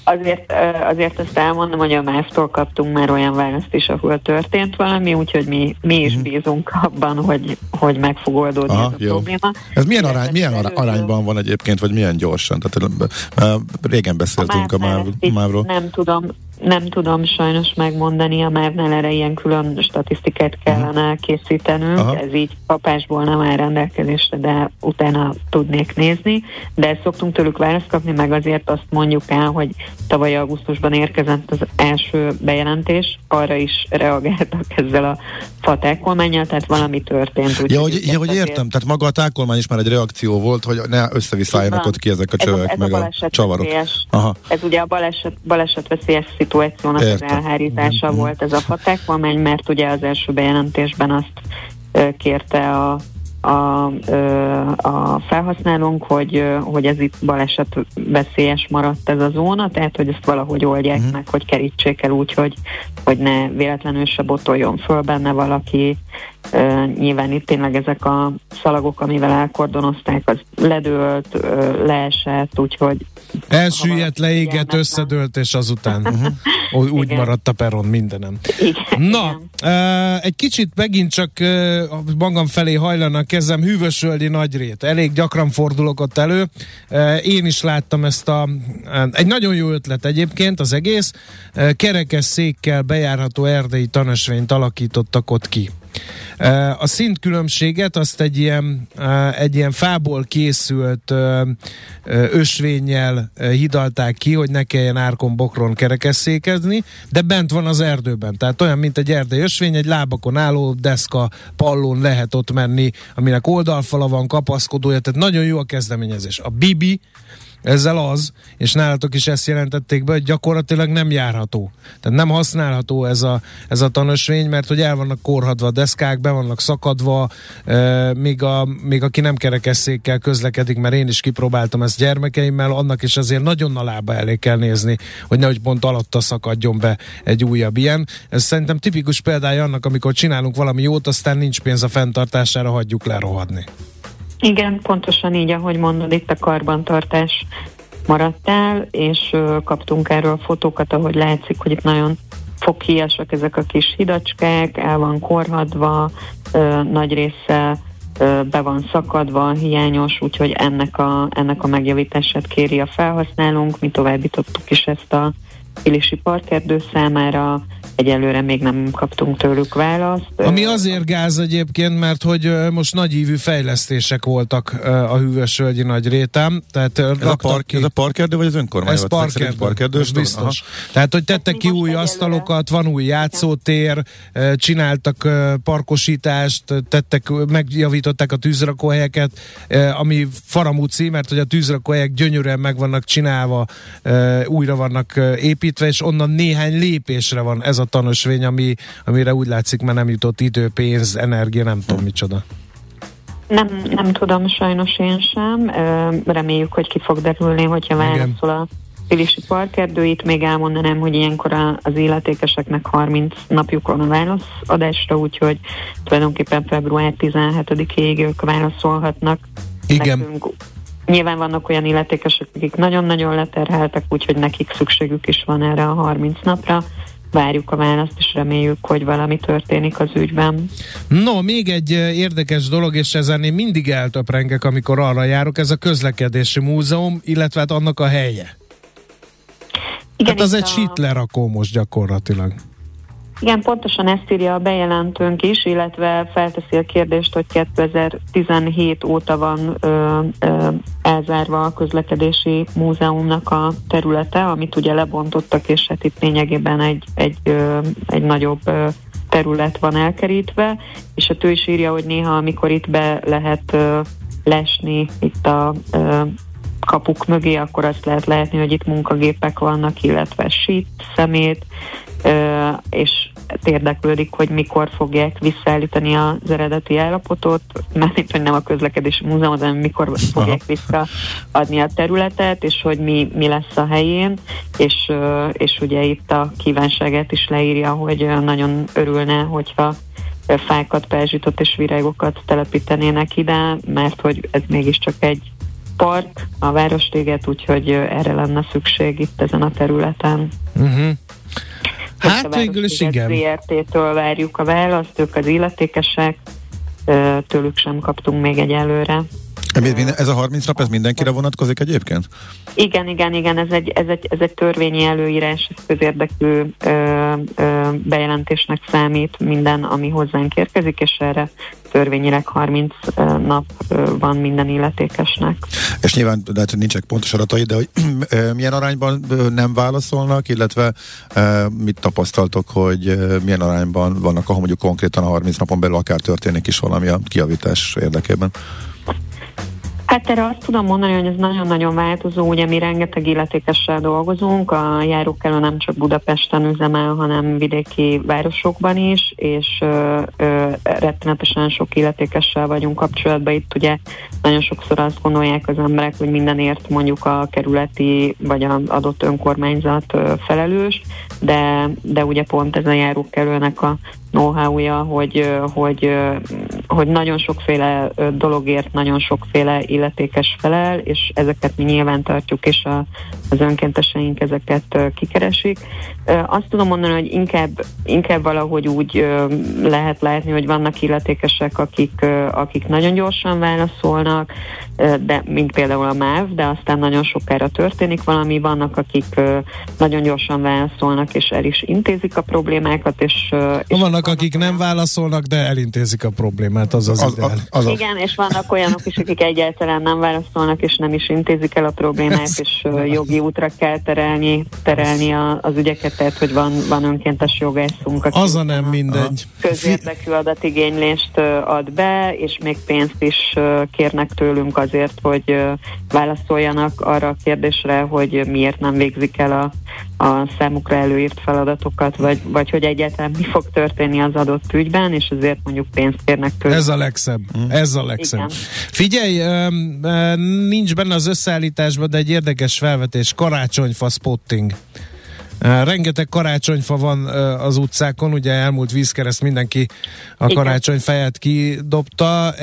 Azért, azért ezt elmondom, hogy a MÁV-tól kaptunk már olyan választ is, ahol történt valami, úgyhogy mi, mi is bízunk abban, hogy, hogy meg fog oldódni aha, ez a jó. probléma. Ez milyen, arány, milyen arányban van egyébként, vagy milyen gyorsan? Tehát, régen beszéltünk a, MÁV, a MÁV-ról. Nem tudom, nem tudom sajnos megmondani, a MÁV-nál erre ilyen külön statisztikát kellene aha. készítenünk, aha. ez így kapásból nem áll rendelkezésre, de utána tudnék nézni, de szoktunk tőlük választ kapni, meg azért azt mondjuk el, hogy tavaly augusztusban érkezett az első bejelentés, arra is reagáltak ezzel a fatákolmánnyal, tehát valami történt. Úgy ja, hogy, ja, hogy értem, tehát maga a tákolmány is már egy reakció volt, hogy ne összeviszálljanak ott ki ezek a csövek, ez meg a, a csavarok. Aha. Ez ugye a baleset, balesetveszélyes szituációnak értem. Az elhárítása mm-hmm. volt ez a fatákolmány, mert ugye az első bejelentésben azt kérte a A, a felhasználónk, hogy, hogy ez itt baleset veszélyes maradt ez a zóna, tehát hogy ezt valahogy oldják uh-huh. meg, hogy kerítsék el úgy, hogy, hogy ne véletlenül se botoljon föl benne valaki. Uh, nyilván itt tényleg ezek a szalagok, amivel elkordonozták, az ledőlt, uh, leesett, úgyhogy... Elsüllyedt, leégett, összedőlt, és azután uh-huh. úgy igen. maradt a peron mindenem. Igen, na, igen. Uh, egy kicsit megint csak uh, magam felé hajlanak kezem, hűvösöldi Nagyrét. Elég gyakran fordulok ott elő. Uh, én is láttam ezt a... Uh, egy nagyon jó ötlet egyébként az egész. Uh, kerekes székkel bejárható erdei tanösvényt alakítottak ott ki. A szintkülönbséget azt egy ilyen, egy ilyen fából készült ösvénnyel hidalták ki, hogy ne kelljen árkon, bokron kerekesszékezni, de bent van az erdőben, tehát olyan, mint egy erdei ösvény, egy lábakon álló deszka pallón lehet ott menni, aminek oldalfala van, kapaszkodója, tehát nagyon jó a kezdeményezés. A Bibi ezzel az, és nálatok is ezt jelentették be, hogy gyakorlatilag nem járható. Tehát nem használható ez a, ez a tanösvény, mert hogy el vannak korhadva a deszkák, be vannak szakadva, euh, még, a, még aki nem kerekesszékkel közlekedik, mert én is kipróbáltam ezt gyermekeimmel, annak is azért nagyon a lába elé kell nézni, hogy nehogy pont alatta szakadjon be egy újabb ilyen. Ez szerintem tipikus példája annak, amikor csinálunk valami jót, aztán nincs pénz a fenntartására, hagyjuk lerohadni. Igen, pontosan így, ahogy mondod, itt a karbantartás maradt el, és ö, kaptunk erről fotókat, ahogy látszik, hogy itt nagyon foghíjasak ezek a kis hidacskák, el van korhadva, ö, nagy része ö, be van szakadva, hiányos, úgyhogy ennek a, ennek a megjavítását kéri a felhasználónk, mi továbbítottuk is ezt a Pilisi parkerdő számára, egyelőre még nem kaptunk tőlük választ. Ami azért gáz egyébként, mert hogy most nagyívű fejlesztések voltak a hűvösvölgyi Nagyrétán. Tehát ez, a park, ez a parkerdő, vagy az önkormány? Ez parkerdő, parkerdős, biztos. Tehát, hogy tettek ki új asztalokat, van új játszótér, csináltak parkosítást, tettek, megjavították a tűzrakóhelyeket, ami faramúci, mert hogy a tűzrakóhelyek gyönyörűen meg vannak csinálva, újra vannak építve, és onnan néhány lépésre van ez a tanösvény, ami, amire úgy látszik, már nem jutott idő, pénz, energia, nem tudom micsoda. Nem, nem tudom sajnos én sem. Reméljük, hogy ki fog derülni, hogyha válaszol a Pilisi parkerdő. Itt még elmondanám, hogy ilyenkor az illetékeseknek harminc napjuk van a válaszadásra, úgyhogy tulajdonképpen február tizenhetedikéig ők válaszolhatnak. Igen. Nekünk. Nyilván vannak olyan illetékesek, akik nagyon-nagyon leterheltek, úgyhogy nekik szükségük is van erre a harminc napra. Várjuk a választ, és reméljük, hogy valami történik az ügyben. No, még egy érdekes dolog, és ezen én mindig eltöprengek, amikor arra járok, ez a közlekedési múzeum, illetve hát annak a helye. Igen, hát az egy a... sitlerakó most gyakorlatilag. Igen, pontosan ezt írja a bejelentőnk is, illetve felteszi a kérdést, hogy kétezer-tizenhét óta van ö, ö, elzárva a közlekedési múzeumnak a területe, amit ugye lebontottak, és hát itt lényegében egy, egy, ö, egy nagyobb ö, terület van elkerítve, és hát ő is írja, hogy néha, amikor itt be lehet ö, lesni itt a ö, kapuk mögé, akkor azt lehet látni, hogy itt munkagépek vannak, illetve sít, szemét, és érdeklődik, hogy mikor fogják visszaállítani az eredeti állapotot, mert itt, hogy nem a közlekedési múzeum, hanem mikor fogják visszaadni a területet, és hogy mi, mi lesz a helyén, és, és ugye itt a kívánságát is leírja, hogy nagyon örülne, hogyha fákat, pázsitot és virágokat telepítenének ide, mert hogy ez mégiscsak egy park, a Városliget, úgyhogy erre lenne szükség itt ezen a területen. Uh-huh. Hát végül is igen. A zé er té-től várjuk a választ, ők az illetékesek, tőlük sem kaptunk még egyelőre. Ez a harminc nap, ez mindenkire vonatkozik egyébként? Igen, igen, igen, ez egy, ez egy, ez egy törvényi előírás, ez közérdekű ö, ö, bejelentésnek számít minden, ami hozzánk érkezik, és erre törvényileg harminc nap van minden illetékesnek. És nyilván lehet, hogy nincsenek pontos adatai, de hogy milyen arányban nem válaszolnak, illetve mit tapasztaltok, hogy milyen arányban vannak, ahol mondjuk konkrétan a harminc napon belül akár történik is valami a kijavítás érdekében? Hát erre azt tudom mondani, hogy ez nagyon-nagyon változó, ugye mi rengeteg illetékessel dolgozunk, a járókelő nem csak Budapesten üzemel, hanem vidéki városokban is, és ö, ö, rettenetesen sok illetékessel vagyunk kapcsolatban. Itt ugye nagyon sokszor azt gondolják az emberek, hogy mindenért mondjuk a kerületi vagy az adott önkormányzat ö, felelős, de, de ugye pont ez a járókelőnek a know-how-ja, hogy, hogy, hogy nagyon sokféle dologért nagyon sokféle illetékes felel, és ezeket mi nyilván tartjuk, és a, az önkénteseink ezeket kikeresik. Azt tudom mondani, hogy inkább, inkább valahogy úgy lehet látni, hogy vannak illetékesek, akik, akik nagyon gyorsan válaszolnak, de, mint például a MÁV, de aztán nagyon sokára történik valami, vannak, akik nagyon gyorsan válaszolnak, és el is intézik a problémákat, és, és vannak akik nem válaszolnak, de elintézik a problémát, az az, az, az, az igen, és vannak olyanok is, akik egyáltalán nem válaszolnak, és nem is intézik el a problémát, és jogi útra kell terelni, terelni a, az ügyeket, tehát, hogy van, van önkéntes jogászunk, aki az a nem mindegy. Közérdekű adatigénylést ad be, és még pénzt is kérnek tőlünk azért, hogy válaszoljanak arra a kérdésre, hogy miért nem végzik el a, a számukra előírt feladatokat, vagy, vagy hogy egyáltalán mi fog történni az adott ügyben, és azért mondjuk pénzt kérnek tőle. Ez a legszebb. Mm. Ez a legszebb. Igen. Figyelj, nincs benne az összeállításban, de egy érdekes felvetés, karácsonyfa spotting. Rengeteg karácsonyfa van az utcákon, ugye elmúlt vízkereszt mindenki a igen. karácsonyfáját kidobta.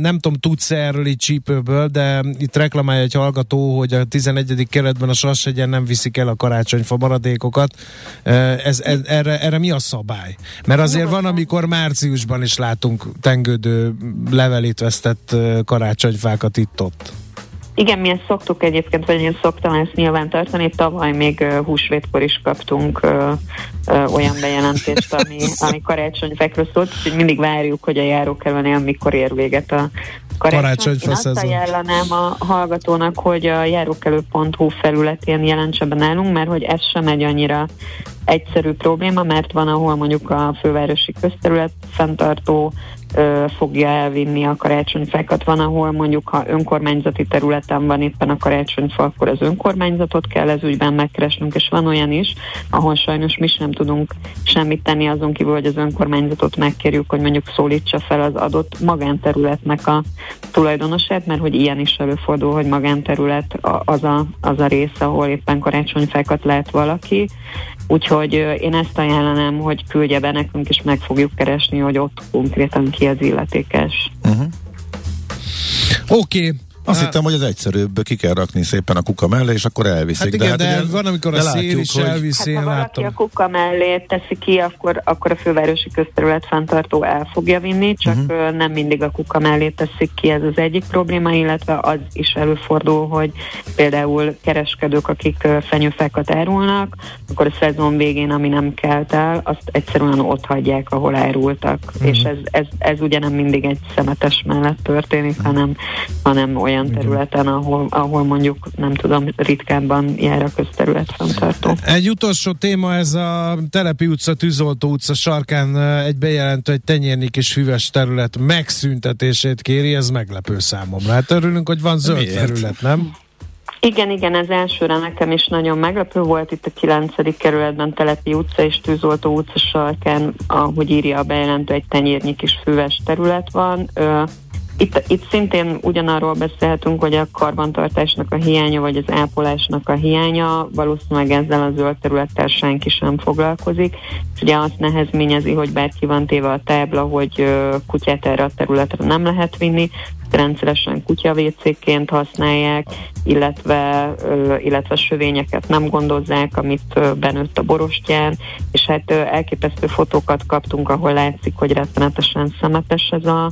Nem tudom, tudsz erről így csípőből, de itt reklamálja egy hallgató, hogy a tizenegyedik keretben a Sashegyen nem viszik el a karácsonyfa maradékokat. Ez, ez, erre, erre mi a szabály? Mert azért van, amikor márciusban is látunk tengődő, levelét vesztett karácsonyfákat itt-ott. Igen, mi ezt szoktuk egyébként, vagy én szoktam ezt nyilván tartani, tavaly még uh, húsvétkor is kaptunk uh, uh, olyan bejelentést, ami, ami karácsonyfekről szólt, úgyhogy mindig várjuk, hogy a járókelőnél mikor ér véget a karácsony. Én azt ajánlanám a hallgatónak, hogy a járókelő pont hu felületén jelentse be nálunk, mert hogy ez sem egy annyira egyszerű probléma, mert van, ahol mondjuk a fővárosi közterület fenntartó ö, fogja elvinni a karácsonyfákat, van, ahol mondjuk ha önkormányzati területen van éppen a karácsonyfa, akkor az önkormányzatot kell ez ügyben megkeresnünk, és van olyan is, ahol sajnos mi sem tudunk semmit tenni azon kívül, hogy az önkormányzatot megkérjük, hogy mondjuk szólítsa fel az adott magánterületnek a tulajdonosát, mert hogy ilyen is előfordul, hogy magánterület az a, az a rész, ahol éppen karácsonyfákat lát valaki, úgyhogy én ezt ajánlanám, hogy küldje be nekünk, és meg fogjuk keresni, hogy ott konkrétan ki az illetékes. Uh-huh. Oké, okay. Azt hát, hittem, hogy az egyszerűbb, ki kell rakni szépen a kuka mellé, és akkor elviszik. Hát igen, de, hát, de ugye, van, amikor a szél is hogy... elviszi. Hát, ha valaki a kuka mellé teszi ki, akkor, akkor a fővárosi közterület fenntartó el fogja vinni, csak uh-huh. nem mindig a kuka mellé teszik ki, ez az egyik probléma, illetve az is előfordul, hogy például kereskedők, akik fenyőfákat árulnak, akkor a szezon végén, ami nem kelt el, azt egyszerűen ott hagyják, ahol árultak. Uh-huh. És ez, ez, ez ugye nem mindig egy szemetes mellett történik, uh-huh. hanem, hanem olyan területen, ahol, ahol mondjuk nem tudom, ritkábban jár a közterület fenntartó. Egy utolsó téma, ez a Telepi utca, Tűzoltó utca sarkán egy bejelentő, egy tenyérnyi kis hüves terület megszüntetését kéri, ez meglepő számomra. Hát örülünk, hogy van zöld Miért? terület, nem? Igen, igen, ez elsőre nekem is nagyon meglepő volt, itt a kilencedik kerületben Telepi utca és Tűzoltó utca sarkán, ahogy írja a bejelentő, egy tenyérnyi kis hüves terület van. Itt, itt szintén ugyanarról beszélhetünk, hogy a karbantartásnak a hiánya, vagy az ápolásnak a hiánya, valószínűleg ezzel a zöld területtel senki sem foglalkozik, és ugye azt nehezményezi, hogy bár ki van téve a tábla, hogy kutyát erre a területre nem lehet vinni, rendszeresen kutyavécéként használják, illetve, illetve sövényeket nem gondozzák, amit benőtt a borostyán, és hát elképesztő fotókat kaptunk, ahol látszik, hogy rettenetesen szemetes ez a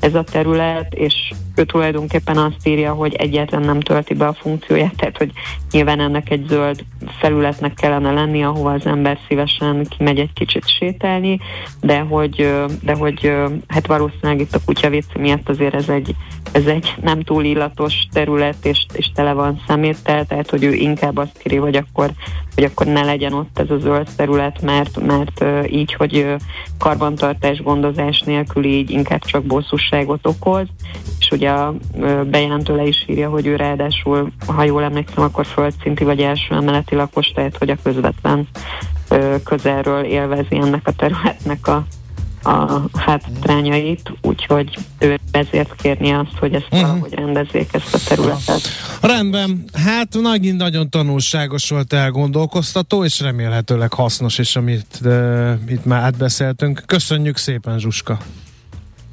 ez a terület, és ő tulajdonképpen azt írja, hogy egyáltalán nem tölti be a funkcióját, tehát hogy nyilván ennek egy zöld felületnek kellene lenni, ahova az ember szívesen kimegy egy kicsit sétálni, de hogy, de hogy hát valószínűleg itt a kutyavécé miatt azért ez egy, ez egy nem túl illatos terület, és, és tele van szeméttel, tehát hogy ő inkább azt kéri, hogy akkor, hogy akkor ne legyen ott ez a zöld terület, mert, mert így, hogy karbantartás, gondozás nélkül így inkább csak bosszus okoz, és ugye a bejelentő le is írja, hogy ő ráadásul, ha jól emlékszem, akkor földszinti vagy első emeleti lakos, tehát hogy a közvetlen közelről élvezi ennek a területnek a, a hátrányait, úgyhogy ő ezért kérni azt, hogy ezt uh-huh. valahogy rendezzék ezt a területet. Rendben, hát nagyon tanulságos volt, elgondolkoztató, és remélhetőleg hasznos, és amit de, itt már átbeszéltünk. Köszönjük szépen, Zsuska!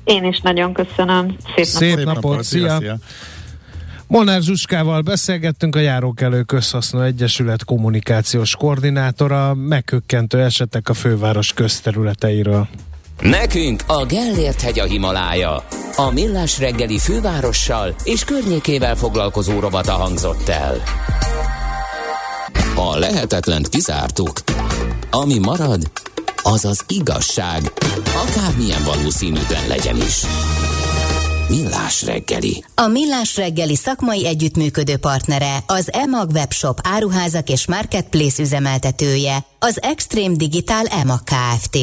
Én is nagyon köszönöm. Szép, Szép napot. napot. Szia. Szia. Molnár Zsuskával beszélgettünk, a Járókelő Közhasznú Egyesület kommunikációs koordinátora, meghökkentő esetek a főváros közterületeiről. Nekünk a Gellért-hegy a Himalája. A Millás reggeli fővárossal és környékével foglalkozó rovata hangzott el. A lehetetlent kizártuk. Ami marad, az az igazság, akármilyen valószínűtlen legyen is. Millás reggeli. A Millás reggeli szakmai együttműködő partnere az e mag webshop, áruházak és marketplace üzemeltetője, az Extreme Digital e mag Kft.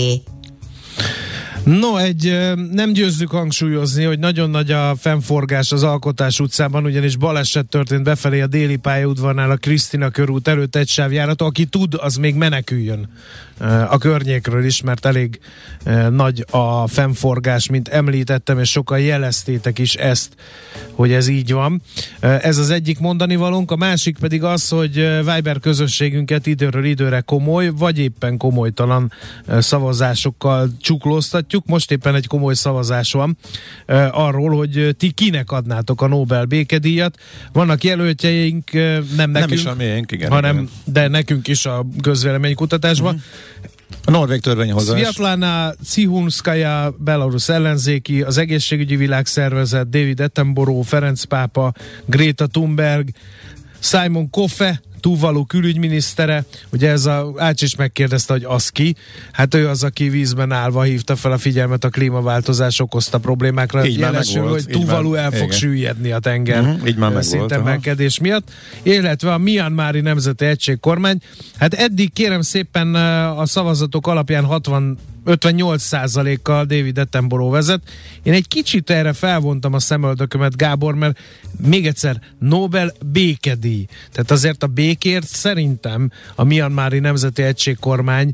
No, egy nem győzzük hangsúlyozni, hogy nagyon nagy a fennforgás az Alkotás utcában, ugyanis baleset történt befelé a déli pályaudvarnál a Krisztina körút előtt egy sávjárata. Aki tud, az még meneküljön a környékről is, mert elég nagy a fennforgás, mint említettem, és sokan jeleztétek is ezt, hogy ez így van. Ez az egyik mondani valónk, a másik pedig az, hogy Viber közösségünket időről időre komoly, vagy éppen komolytalan szavazásokkal csuklóztatjuk. Most éppen egy komoly szavazás van uh, arról, hogy ti kinek adnátok a Nobel békedíjat. Vannak jelöltjeink, uh, nem, nem nekünk, is a miénk, igen, hanem, igen. de nekünk is a közvéleménykutatásban. Mm-hmm. A norvég törvényhozás. Szviatlana Cihunszkaja, belarusz ellenzéki, az Egészségügyi Világszervezet, David Attenborough, Ferenc pápa, Greta Thunberg, Simon Koffe, túlvaló külügyminisztere, ugye ez a Ács is megkérdezte, hogy az ki, hát ő az, aki vízben állva hívta fel a figyelmet a klímaváltozás okozta problémákra, így jelesül, hogy túlvaló el fog igen. süllyedni a tenger uh-huh, így már szintemelkedés miatt, illetve a Mianmári Nemzeti Egység kormány, hát eddig kérem szépen a szavazatok alapján hatvan ötvennyolc százalékkal David Attenborough vezet. Én egy kicsit erre felvontam a szemöldökömet, Gábor, mert még egyszer Nobel békedíj. Tehát azért a békért szerintem a Mianmári Nemzeti Egység kormány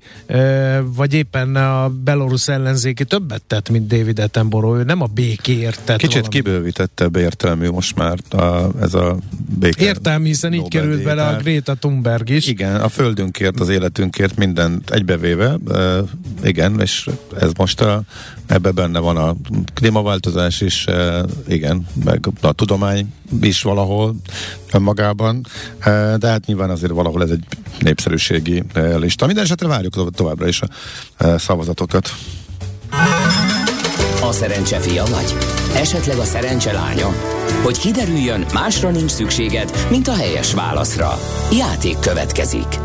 vagy éppen a belorusz ellenzéki többet tett, mint David Attenborough. Ő nem a békért tett. Kicsit valami. Kibővítettebb értelmű most már a, ez a béke. Értelmű, hiszen Nobel így került díj, bele a Greta Thunberg is. Igen, a földünkért, az életünkért mindent egybevéve. Igen, és ez most a, ebbe benne van a klímaváltozás is, e, igen, meg a tudomány is valahol önmagában, e, de hát nyilván azért valahol ez egy népszerűségi e, lista. Minden esetre várjuk to- továbbra is a e, szavazatokat. A szerencse fia vagy? Esetleg a szerencse lánya? Hogy kiderüljön, másra nincs szükséged, mint a helyes válaszra. Játék következik.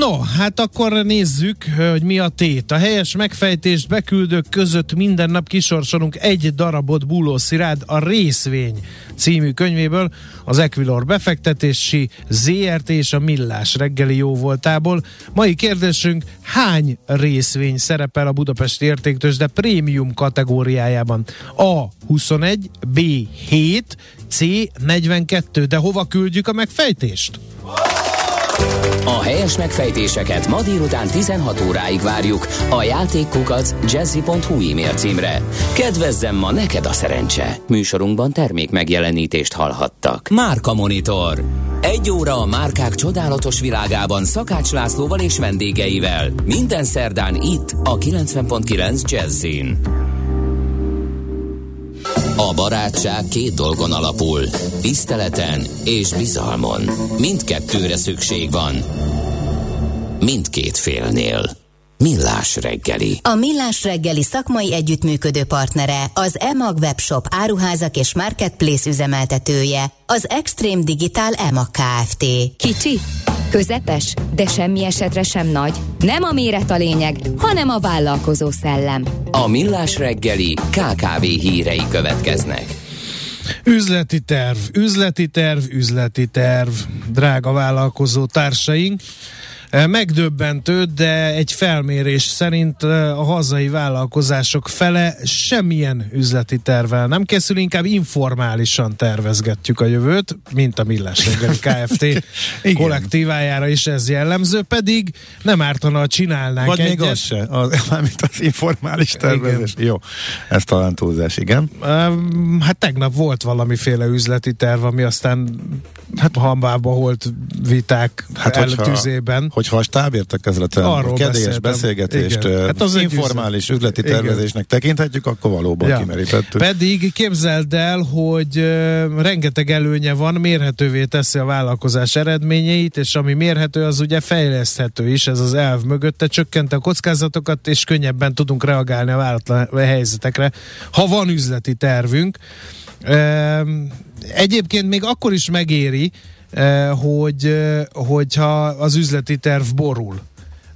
No, hát akkor nézzük, hogy mi a tét. A helyes megfejtést beküldők között minden nap kisorsolunk egy darabot Búló Szirád a Részvény című könyvéből, az Equilor Befektetési zé er té és a Millás reggeli jóvoltából. Mai kérdésünk: hány részvény szerepel a budapesti értéktőzsde prémium kategóriájában? A. huszonegy, B. hét, C. negyvenkettő. De hova küldjük a megfejtést? A helyes megfejtéseket ma délután tizenhat óráig várjuk a játékkukac jazzy pont hu e-mail címre. Kedvezzem ma neked a szerencse! Műsorunkban termék megjelenítést hallhattak. Márka Monitor. Egy óra a márkák csodálatos világában Szakács Lászlóval és vendégeivel. Minden szerdán itt a kilencven egész kilenc Jazzin. A barátság két dolgon alapul: tiszteleten és bizalmon. Mindkettőre szükség van mindkét félnél. Millás reggeli. A Millás reggeli szakmai együttműködő partnere az e mag webshop, áruházak és marketplace üzemeltetője, az Extreme Digital e mag Kft. Kicsi, közepes, de semmi esetre sem nagy. Nem a méret a lényeg, hanem a vállalkozó szellem. A Millás reggeli ká ká vé hírei következnek. Üzleti terv, üzleti terv, üzleti terv, drága vállalkozó társaink. Megdöbbentő, de egy felmérés szerint a hazai vállalkozások fele semmilyen üzleti tervvel nem készül, inkább informálisan tervezgetjük a jövőt, mint a Millás reggeli Kft. kollektívájára is ez jellemző, pedig nem ártana, ha csinálnánk vagy egyet. Vagy még az se, az, mármint az informális tervezés. Igen. Jó, ez talán túlzás, igen. Hát tegnap volt valamiféle üzleti terv, ami aztán hát hambába holt viták hát, eltűzében. Hogyha a stábértekezleten kedélyes beszélgetést hát az informális üzleti, üzleti tervezésnek igen. tekinthetjük, akkor valóban ja. kimerítettük. Pedig képzeld el, hogy uh, rengeteg előnye van, mérhetővé teszi a vállalkozás eredményeit, és ami mérhető, az ugye fejleszthető is, ez az elv mögötte, csökkenti a kockázatokat, és könnyebben tudunk reagálni a váratlan helyzetekre, ha van üzleti tervünk. Uh, egyébként még akkor is megéri, hogy, hogyha az üzleti terv borul.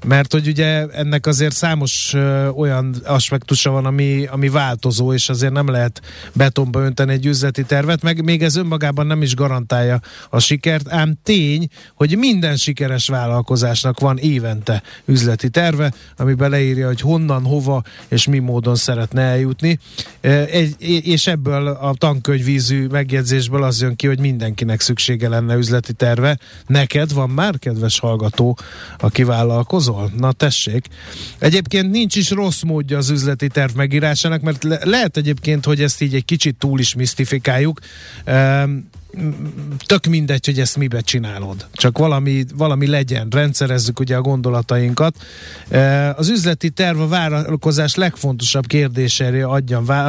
Mert hogy ugye ennek azért számos olyan aspektusa van, ami, ami változó, és azért nem lehet betonba önteni egy üzleti tervet, meg még ez önmagában nem is garantálja a sikert, ám tény, hogy minden sikeres vállalkozásnak van évente üzleti terve, ami beleírja, hogy honnan, hova és mi módon szeretne eljutni, egy, és ebből a tankönyvízű megjegyzésből az jön ki, hogy mindenkinek szüksége lenne üzleti terve. Neked van már, kedves hallgató, aki vállalkozó? Na tessék. Egyébként nincs is rossz módja az üzleti terv megírásának, mert le- lehet egyébként, hogy ezt így egy kicsit túl is misztifikáljuk. Um, tök mindegy, hogy ezt mibe csinálod. Csak valami, valami legyen. Rendszerezzük ugye a gondolatainkat. Az üzleti terv a vállalkozás legfontosabb kérdésére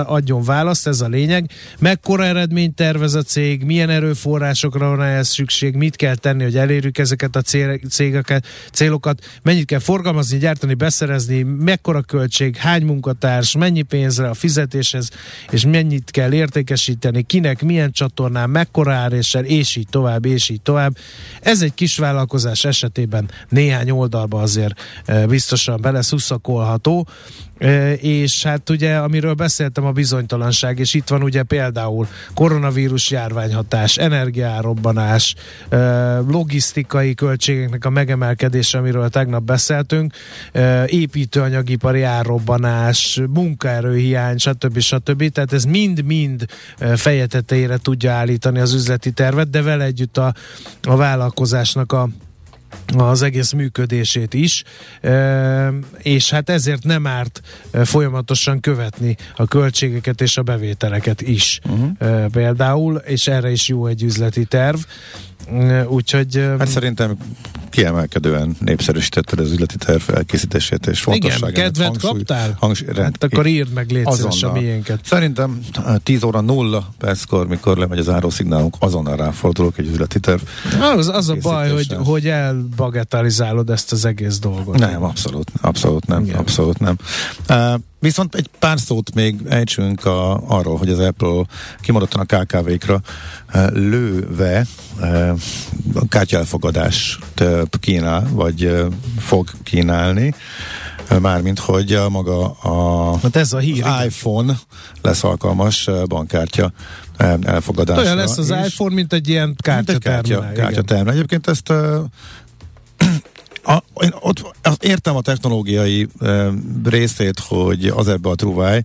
adjon választ, ez a lényeg. Mekkora eredményt tervez a cég, milyen erőforrásokra van ehhez szükség, mit kell tenni, hogy elérjük ezeket a cégeket, célokat, mennyit kell forgalmazni, gyártani, beszerezni, mekkora költség, hány munkatárs, mennyi pénzre a fizetéshez, és mennyit kell értékesíteni, kinek, milyen csatornán, mekkora áréssel, és így tovább, és így tovább. Ez egy kis vállalkozás esetében néhány oldalba azért biztosan beleszuszakolható, és hát ugye, amiről beszéltem, a bizonytalanság, és itt van ugye például koronavírus járványhatás, energiárobbanás, logisztikai költségeknek a megemelkedése, amiről tegnap beszéltünk, építőanyagipari árrobbanás, munkaerőhiány, stb. stb. Tehát ez mind-mind feje tetejére tudja állítani az üzleti tervet, de vele együtt a, a vállalkozásnak a az egész működését is, és hát ezért nem árt folyamatosan követni a költségeket és a bevételeket is. Uh-huh. Például, és erre is jó egy üzleti terv. Úgyhogy... Hát szerintem kiemelkedően népszerűsítetted az üzleti terv elkészítését és fontosságát. Igen, kedvet hangsúly, kaptál? Hangsúly, hát akkor írd meg légy szíves a miénket. Szerintem tíz óra nulla perckor, mikor lemegy az árószignálunk, azonnal ráfordulok egy üzleti terv. Az, az a baj, hogy, hogy elbagetalizálod ezt az egész dolgot. Nem, abszolút, abszolút nem. Igen. Abszolút nem. Uh, viszont egy pár szót még ejtsünk a, arról, hogy az Apple kimaradtan a ká ká vé-kra uh, lőve uh, a kártyálfogadást uh, kínál, vagy uh, fog kínálni. Mármint, hogy a maga a, hát ez a hír, az iPhone lesz alkalmas bankkártya elfogadásra. Olyan lesz az iPhone, mint egy ilyen kártyaterminál. Kártyaterminál. Egyébként ezt a, én ott értem a technológiai e, részét, hogy az ebbe a trúváj,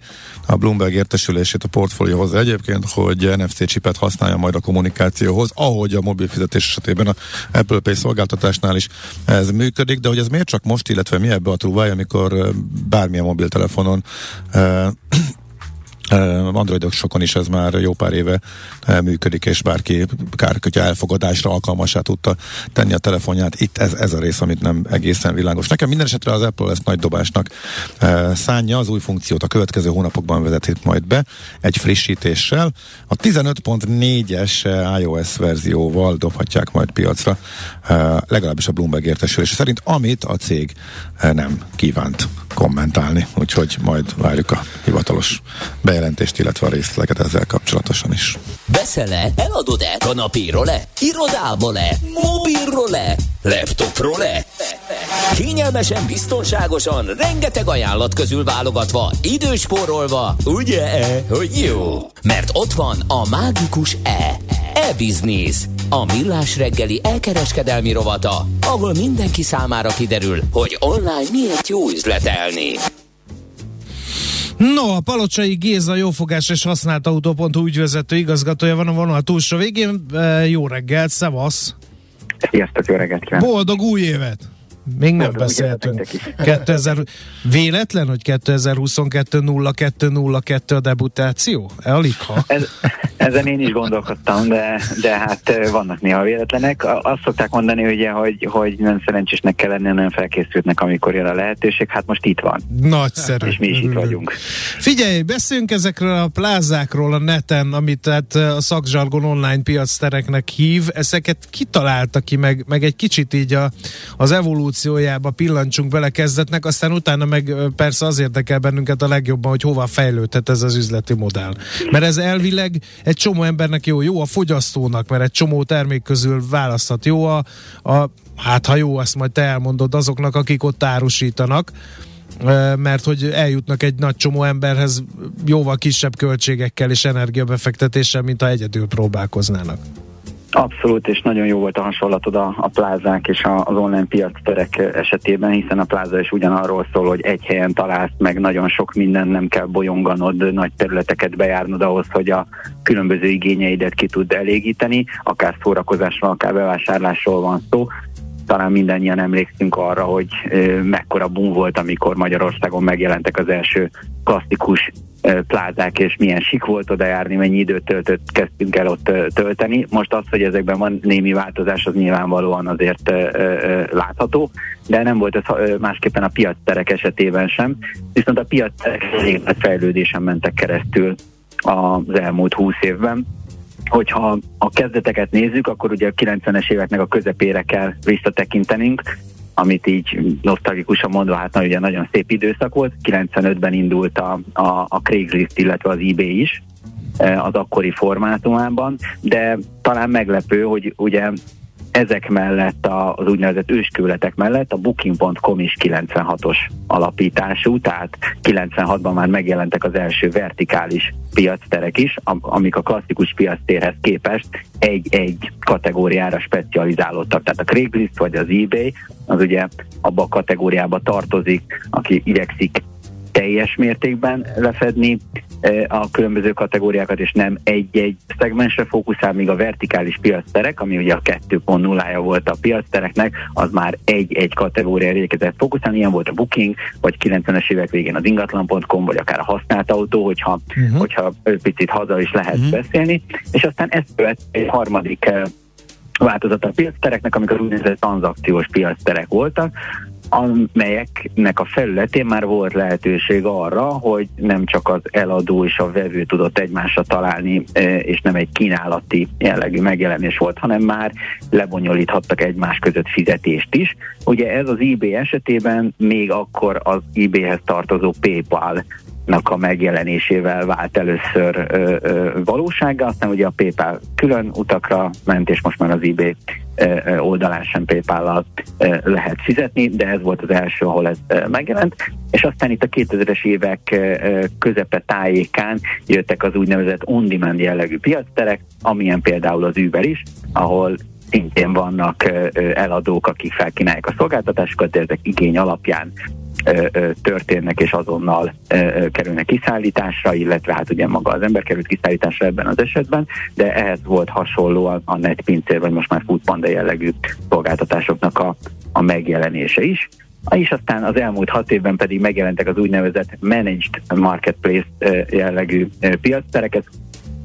a Bloomberg értesülését a portfólióhoz egyébként, hogy en ef cé csipet használja majd a kommunikációhoz, ahogy a mobil fizetés esetében a Apple Pay szolgáltatásnál is ez működik, de hogy ez miért csak most, illetve mi ebbe a trúváj, amikor bármilyen mobiltelefonon e, Androidok sokon is ez már jó pár éve működik, és bárki kárkutya elfogadásra alkalmassá tudta tenni a telefonját. Itt ez, ez a rész, amit nem egészen világos. Nekem minden esetre az Apple ezt nagy dobásnak szánja, az új funkciót a következő hónapokban vezetik majd be, egy frissítéssel. A tizenöt pont négyes iOS verzióval dobhatják majd piacra, legalábbis a Bloomberg értesülés szerint, amit a cég nem kívánt kommentálni, úgyhogy majd várjuk a hivatalos bejelentést, illetve a részleteket ezzel kapcsolatosan is. Veszel-e? Eladod-e? Kanapíról-e? Irodából-e? Mobilról-e? Laptopról-e? Kényelmesen, biztonságosan, rengeteg ajánlat közül válogatva, időspórolva, ugye-e, hogy jó? Mert ott van a mágikus E. E-Business. A Millás reggeli elkereskedelmi rovata, ahol mindenki számára kiderül, hogy online miért jó üzletelni. No, a Palocsai Géza jófogás és használt autó.hu ügyvezető igazgatója van a vonal túlsó végén. E, jó reggelt, szevasz! Sziasztok, jó reggelt kívánok! Boldog új évet! Még nem beszéltünk. kétezer, véletlen, hogy kétezer-huszonkettő nulla kettő nulla kettő a debutáció? Aligha. Ez, ezen én is gondolkodtam, de, de hát vannak néha véletlenek. Azt szokták mondani, ugye, hogy, hogy nem szerencsésnek kell lenni, nem felkészültnek, amikor jön a lehetőség. Hát most itt van. Nagyszerű. És mi is itt vagyunk. Figyelj, beszéljünk ezekről a plázákról a neten, amit hát a szakzsargon online piactereknek hív. Ezeket kitalálta ki, meg, meg egy kicsit így a, az evolúció evolúciójába pillancsunk bele kezdetnek, aztán utána meg persze az érdekel bennünket a legjobban, hogy hova fejlődhet ez az üzleti modell. Mert ez elvileg egy csomó embernek jó, jó a fogyasztónak, mert egy csomó termék közül választhat. Jó a, a hát ha jó, azt majd te elmondod azoknak, akik ott árusítanak, mert hogy eljutnak egy nagy csomó emberhez jóval kisebb költségekkel és energiabefektetéssel, mint ha egyedül próbálkoznának. Abszolút, és nagyon jó volt a hasonlatod a, a plázák és a, az online piacterek esetében, hiszen a pláza is ugyanarról szól, hogy egy helyen találsz meg nagyon sok mindent, nem kell bolyonganod, nagy területeket bejárnod ahhoz, hogy a különböző igényeidet ki tud elégíteni, akár szórakozásról, akár bevásárlásról van szó. Talán mindannyian emlékszünk arra, hogy mekkora boom volt, amikor Magyarországon megjelentek az első klasszikus plázák, és milyen sik volt oda járni, mennyi időt töltött, kezdtünk el ott tölteni. Most az, hogy ezekben van némi változás, az nyilvánvalóan azért látható, de nem volt ez másképpen a piacterek esetében sem, viszont a piacterek nagy fejlődésen mentek keresztül az elmúlt húsz évben. Hogyha a kezdeteket nézzük, akkor ugye a kilencvenes éveknek a közepére kell visszatekintenünk, amit így nosztalgikusan mondva, hát na, ugye nagyon szép időszak volt. kilencvenötben indult a, a, a Craigslist, illetve az eBay is az akkori formátumában, de talán meglepő, hogy ugye ezek mellett, az úgynevezett őskőletek mellett a booking pont com is kilencvenhatos alapítású, tehát kilencvenhatban már megjelentek az első vertikális piacterek is, amik a klasszikus piactérhez képest egy-egy kategóriára specializálódtak. Tehát a Craigslist vagy az eBay, az ugye abba a kategóriába tartozik, aki igyekszik teljes mértékben lefedni a különböző kategóriákat, és nem egy-egy szegmensre fókuszál, míg a vertikális piacterek, ami ugye a kettő pont nullája volt a piactereknek, az már egy-egy kategóriára érkezett fókuszálni, ilyen volt a Booking, vagy kilencvenes évek végén az ingatlan pont com, vagy akár a használt autó, hogyha, uh-huh. hogyha picit haza is lehet uh-huh. beszélni, és aztán ezt követ egy harmadik változata a piactereknek, amikor úgynevezett tranzakciós piacterek voltak, amelyeknek a felületén már volt lehetőség arra, hogy nem csak az eladó és a vevő tudott egymásra találni, és nem egy kínálati jellegű megjelenés volt, hanem már lebonyolíthattak egymás között fizetést is. Ugye ez az eBay esetében még akkor az eBayhez tartozó PayPal a megjelenésével vált először ö, ö, valósága, aztán ugye a PayPal külön utakra ment, és most már az eBay ö, ö, oldalán sem PayPal-lal ö, lehet fizetni, de ez volt az első, ahol ez ö, megjelent, és aztán itt a kétezres évek ö, közepe tájékán jöttek az úgynevezett on-demand jellegű piacterek, amilyen például az Uber is, ahol szintén vannak ö, ö, eladók, akik felkínálják a szolgáltatásokat, ezek igény alapján történnek, és azonnal kerülnek kiszállításra, illetve hát ugye maga az ember került kiszállításra ebben az esetben, de ehhez volt hasonló a netpincér, vagy most már foodpanda jellegű szolgáltatásoknak a, a megjelenése is. És aztán az elmúlt hat évben pedig megjelentek az úgynevezett managed marketplace jellegű piactereket.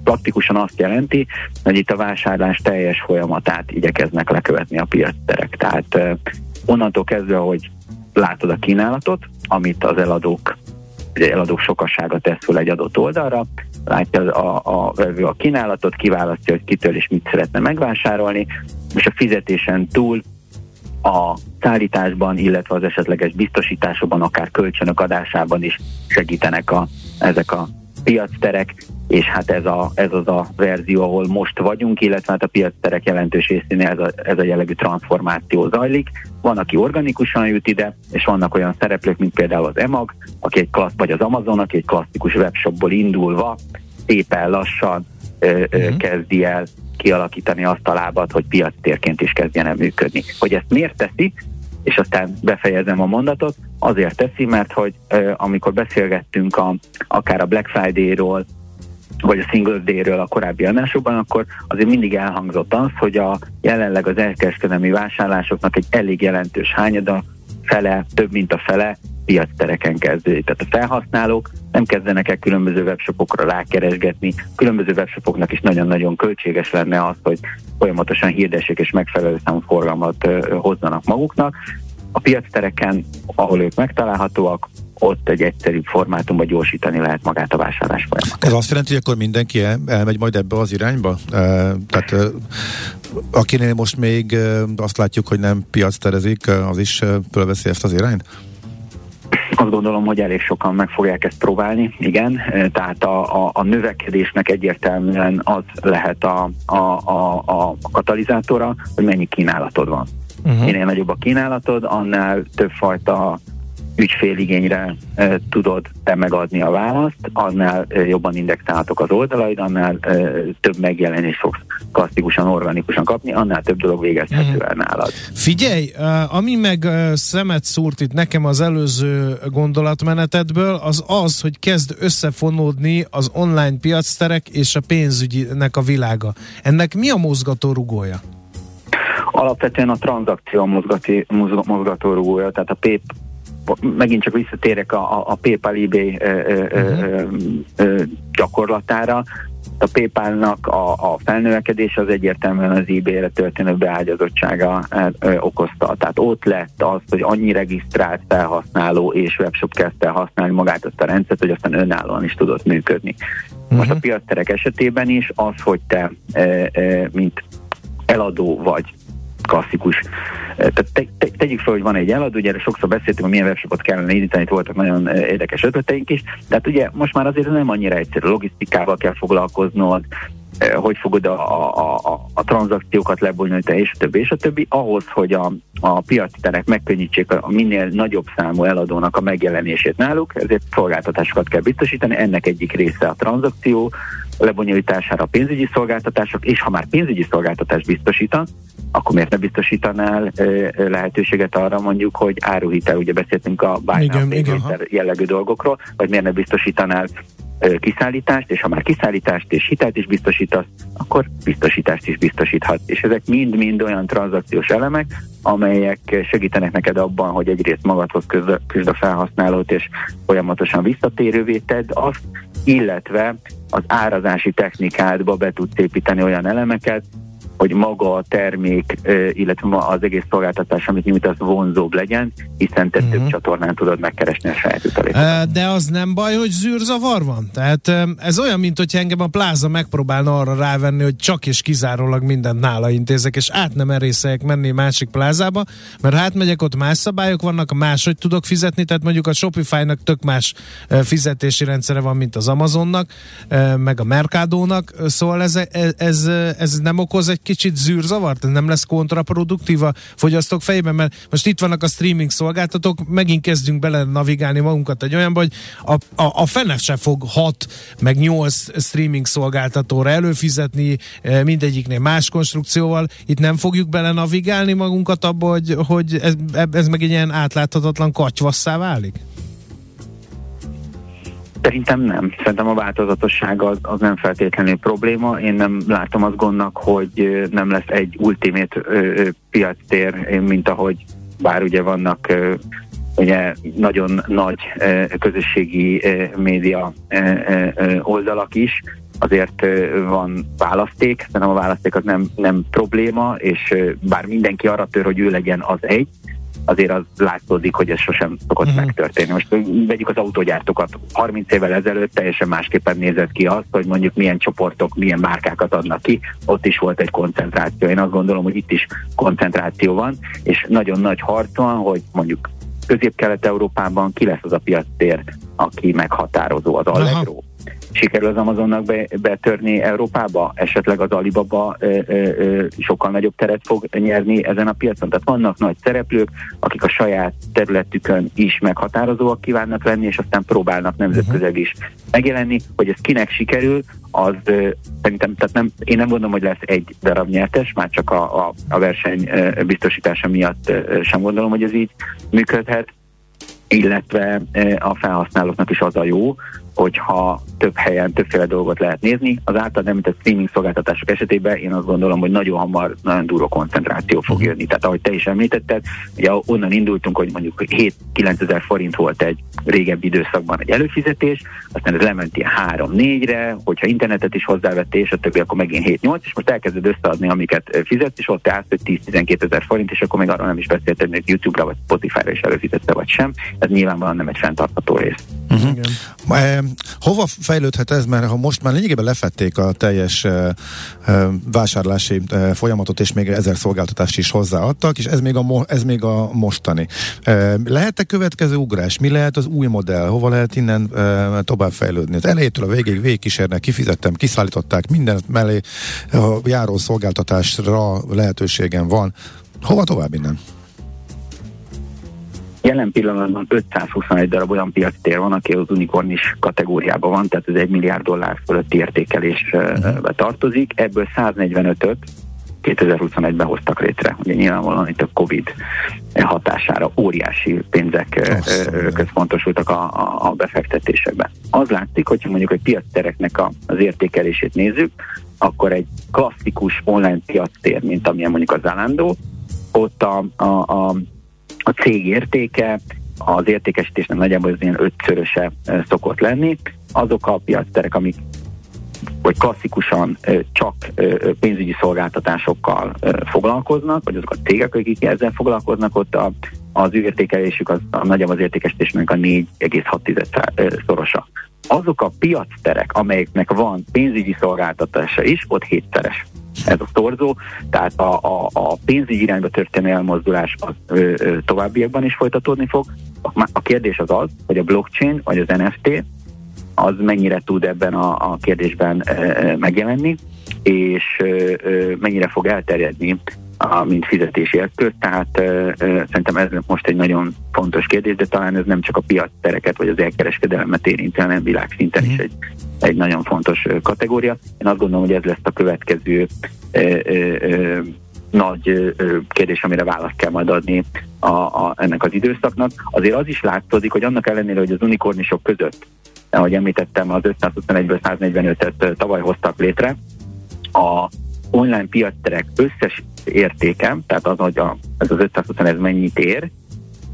Praktikusan azt jelenti, hogy itt a vásárlás teljes folyamatát igyekeznek lekövetni a piacterek. Tehát onnantól kezdve, hogy látod a kínálatot, amit az eladók, ugye eladók sokassága tesz föl egy adott oldalra, látja a, a vevő a kínálatot, kiválasztja, hogy kitől és mit szeretne megvásárolni, és a fizetésen túl a szállításban, illetve az esetleges biztosításokban, akár kölcsönök adásában is segítenek a, ezek a piacterek, és hát ez, a, ez az a verzió, ahol most vagyunk, illetve hát a piacterek jelentős részénél ez a, ez a jellegű transformáció zajlik. Van, aki organikusan jut ide, és vannak olyan szereplők, mint például az Emag, aki egy klassz, vagy az Amazon, aki egy klasszikus webshopból indulva éppen lassan ö, ö, kezdi el kialakítani azt a lábat, hogy piactérként is kezdjen el működni. Hogy ezt miért teszi? És aztán befejezem a mondatot, azért teszi, mert hogy ö, amikor beszélgettünk a, akár a Black Friday-ról, vagy a Single Day-ről a korábbi adásokban, akkor azért mindig elhangzott az, hogy a jelenleg az elkereskedelmi vásárlásoknak egy elég jelentős hányada, fele, több mint a fele piactereken kezdődik. Tehát a felhasználók nem kezdenek el különböző webshopokra rákeresgetni, különböző webshopoknak is nagyon-nagyon költséges lenne az, hogy folyamatosan hirdessék és megfelelő számú forgalmat hozzanak maguknak. A piactereken, ahol ők megtalálhatóak, ott egy egyszerűbb formátumban gyorsítani lehet magát a vásárlás folyamatot. Ez azt jelenti, hogy akkor mindenki el, elmegy majd ebbe az irányba? E, tehát e, akinél most még e, azt látjuk, hogy nem piacterezik, az is e, fölveszi ezt az irányt? Azt gondolom, hogy elég sokan meg fogják ezt próbálni, igen. Tehát a, a, a növekedésnek egyértelműen az lehet a, a, a, a katalizátora, hogy mennyi kínálatod van. Uh-huh. Minél nagyobb a kínálatod, annál többfajta ügyféligényre e, tudod te megadni a választ, annál e, jobban indexálhatók az oldalaid, annál e, több megjelenést fogsz klasszikusan, organikusan kapni, annál több dolog végezhető el nálad. Figyelj, ami meg szemet szúrt itt nekem az előző gondolatmenetedből, az az, hogy kezd összefonódni az online piacterek és a pénzügynek a világa. Ennek mi a mozgató rugója? Alapvetően a tranzakció mozgati, mozg, mozgató rugója, tehát a pép megint csak visszatérek a, a, a PayPal eBay ö, ö, ö, ö, gyakorlatára. A PayPal-nak a, a felnövekedés az egyértelműen az eBay-re történő beágyazottsága ö, ö, okozta. Tehát ott lett az, hogy annyi regisztrált felhasználó és webshop kezdte használni magát azt a rendszert, hogy aztán önállóan is tudott működni. Uh-huh. Most a piacterek esetében is az, hogy te ö, ö, mint eladó vagy klasszikus. Te, te, te, tegyük fel, hogy van egy eladó, ugye erre sokszor beszéltünk, hogy milyen webshopot kellene indítani, itt voltak nagyon érdekes ötleteink is, de hát ugye most már azért nem annyira egyszerű, logisztikával kell foglalkoznod, hogy fogod a, a, a, a tranzakciókat lebonyolítani, és a többi, és a többi, ahhoz, hogy a, a piacterek megkönnyítsék a minél nagyobb számú eladónak a megjelenését náluk, ezért szolgáltatásokat kell biztosítani, ennek egyik része a tranzakció lebonyolítására a pénzügyi szolgáltatások, és ha már pénzügyi szolgáltatást biztosítasz, akkor miért ne biztosítanál ö, lehetőséget arra mondjuk, hogy áruhitel, ugye beszéltünk a buy now pay later jellegű dolgokról, vagy miért ne biztosítanál ö, kiszállítást, és ha már kiszállítást és hitelt is biztosítasz, akkor biztosítást is biztosíthat. És ezek mind-mind olyan tranzakciós elemek, amelyek segítenek neked abban, hogy egyrészt magadhoz küzd a felhasználót, és folyamatosan visszatérővé tedd azt, illetve az árazási technikádba be tudsz építeni olyan elemeket, hogy maga a termék, illetve az egész szolgáltatás, amit nyújt, az vonzóbb legyen, hiszen te uh-huh. több csatornán tudod megkeresni a saját utalékodat. De az nem baj, hogy zűrzavar van? Tehát ez olyan, mint hogy engem a Pláza megpróbálna arra rávenni, hogy csak és kizárólag mindent nála intézek, és át nem erészeljek menni másik Plázába, mert ha átmegyek, ott más szabályok vannak, máshogy tudok fizetni, tehát mondjuk a Shopify-nak tök más fizetési rendszere van, mint az Amazonnak, meg a Mercadónak, szóval ez, ez, ez nem okoz egy kicsit zűrzavart? Nem lesz kontraproduktív a fogyasztók fejében? Mert most itt vannak a streaming szolgáltatók, megint kezdünk bele navigálni magunkat egy olyanba, hogy a, a, a fene se fog hat meg nyolc streaming szolgáltatóra előfizetni, mindegyiknél más konstrukcióval. Itt nem fogjuk bele navigálni magunkat abba, hogy, hogy ez, ez meg egy ilyen átláthatatlan katyvasszá válik? Szerintem nem. Szerintem a változatosság az, az nem feltétlenül probléma. Én nem látom azt gondnak, hogy nem lesz egy ultimate piactér, mint ahogy bár ugye vannak ö, ugye nagyon nagy ö, közösségi ö, média ö, ö, oldalak is, azért ö, van választék. Szerintem a választék az nem, nem probléma, és ö, bár mindenki arra tör, hogy ő legyen az egy, azért az látszódik, hogy ez sosem szokott uh-huh. megtörténni. Most vegyük az autógyártókat. harminc évvel ezelőtt teljesen másképpen nézett ki azt, hogy mondjuk milyen csoportok, milyen márkákat adnak ki. Ott is volt egy koncentráció. Én azt gondolom, hogy itt is koncentráció van, és nagyon nagy harc van, hogy mondjuk Közép-Kelet-Európában ki lesz az a piactér, aki meghatározó, az Allegro. Aha. Sikerül az Amazonnak be, betörni Európába? Esetleg az Alibaba ö, ö, ö, sokkal nagyobb teret fog nyerni ezen a piacon. Tehát vannak nagy szereplők, akik a saját területükön is meghatározóak kívánnak lenni, és aztán próbálnak nemzetközileg is megjelenni. Hogy ez kinek sikerül, az ö, szerintem, tehát nem, én nem gondolom, hogy lesz egy darab nyertes, már csak a, a, a verseny ö, biztosítása miatt ö, sem gondolom, hogy ez így működhet. Illetve a felhasználóknak is az a jó, hogyha több helyen többféle dolgot lehet nézni. Az által említett streaming szolgáltatások esetében én azt gondolom, hogy nagyon hamar nagyon durva koncentráció fog jönni. Tehát ahogy te is említetted, ugye onnan indultunk, hogy mondjuk hét-kilencezer forint volt egy régebbi időszakban egy előfizetés, aztán ez lementi három-négyre, hogyha internetet is hozzávette, és a többi, akkor megint hét-nyolc, és most elkezded összeadni, amiket fizetsz, és ott állsz, hogy tíz-tizenkétezer forint, és akkor még arra nem is beszélted, hogy YouTube-ra vagy Spotify-ra is előfizette, vagy sem. Ez nyilvánvalóan nem egy fenntartható rész. Uh-huh. Hova fejlődhet ez? Mert ha most már lényegében lefették a teljes uh, vásárlási uh, folyamatot, és még ezer szolgáltatást is hozzáadtak, és ez még a, mo- ez még a mostani. Uh, lehet-e következő ugrás? Mi lehet az új modell? Hova lehet innen uh, tovább fejlődni? Az elejétől a végig végigkísérnek, kifizettem, kiszállították, minden mellé uh, járó szolgáltatásra lehetőségem van. Hova tovább innen? Jelen pillanatban ötszázhuszonegy darab olyan piactér van, aki az unikornis kategóriában van, tehát ez egy milliárd dollár fölötti értékelésbe tartozik. Ebből száznegyvenötöt kétezer-huszonegyben hoztak létre. Ugye nyilvánvalóan itt a Covid hatására óriási pénzek központosultak a, a, a befektetésekben. Az látszik, hogyha mondjuk egy piactereknek a, az értékelését nézzük, akkor egy klasszikus online piactér, mint amilyen mondjuk a Zalando, ott a, a, a a cég értéke, az értékesítésnek nagyjából az ilyen ötszöröse szokott lenni. Azok a piacterek, amik vagy klasszikusan csak pénzügyi szolgáltatásokkal foglalkoznak, vagy azok a cégek, akik ezzel foglalkoznak, ott a, az ő értékelésük az, a nagyjából az értékesítésnek a négy egész hat szorosa. Azok a piacterek, amelyeknek van pénzügyi szolgáltatása is, ott hétszeres. Ez a szorzó, tehát a, a, a pénzügyi irányba történő elmozdulás az ö, ö, továbbiakban is folytatódni fog. A, a kérdés az az, hogy a blockchain vagy az en ef té az mennyire tud ebben a, a kérdésben ö, ö, megjelenni, és ö, ö, mennyire fog elterjedni, a, mint fizetési eszköz. Tehát ö, ö, szerintem ez most egy nagyon fontos kérdés, de talán ez nem csak a piactereket vagy az elkereskedelmet érinti, hanem világszinten is egy egy nagyon fontos kategória. Én azt gondolom, hogy ez lesz a következő ö, ö, ö, nagy ö, kérdés, amire választ kell majd adni a, a, ennek az időszaknak. Azért az is látszódik, hogy annak ellenére, hogy az unikornisok között, ahogy említettem, az ötszázhuszonegyből száznegyvenötöt tavaly hoztak létre, a online piacterek összes értéke, tehát az, hogy a, ez az ötszázhuszonegy ez mennyit ér,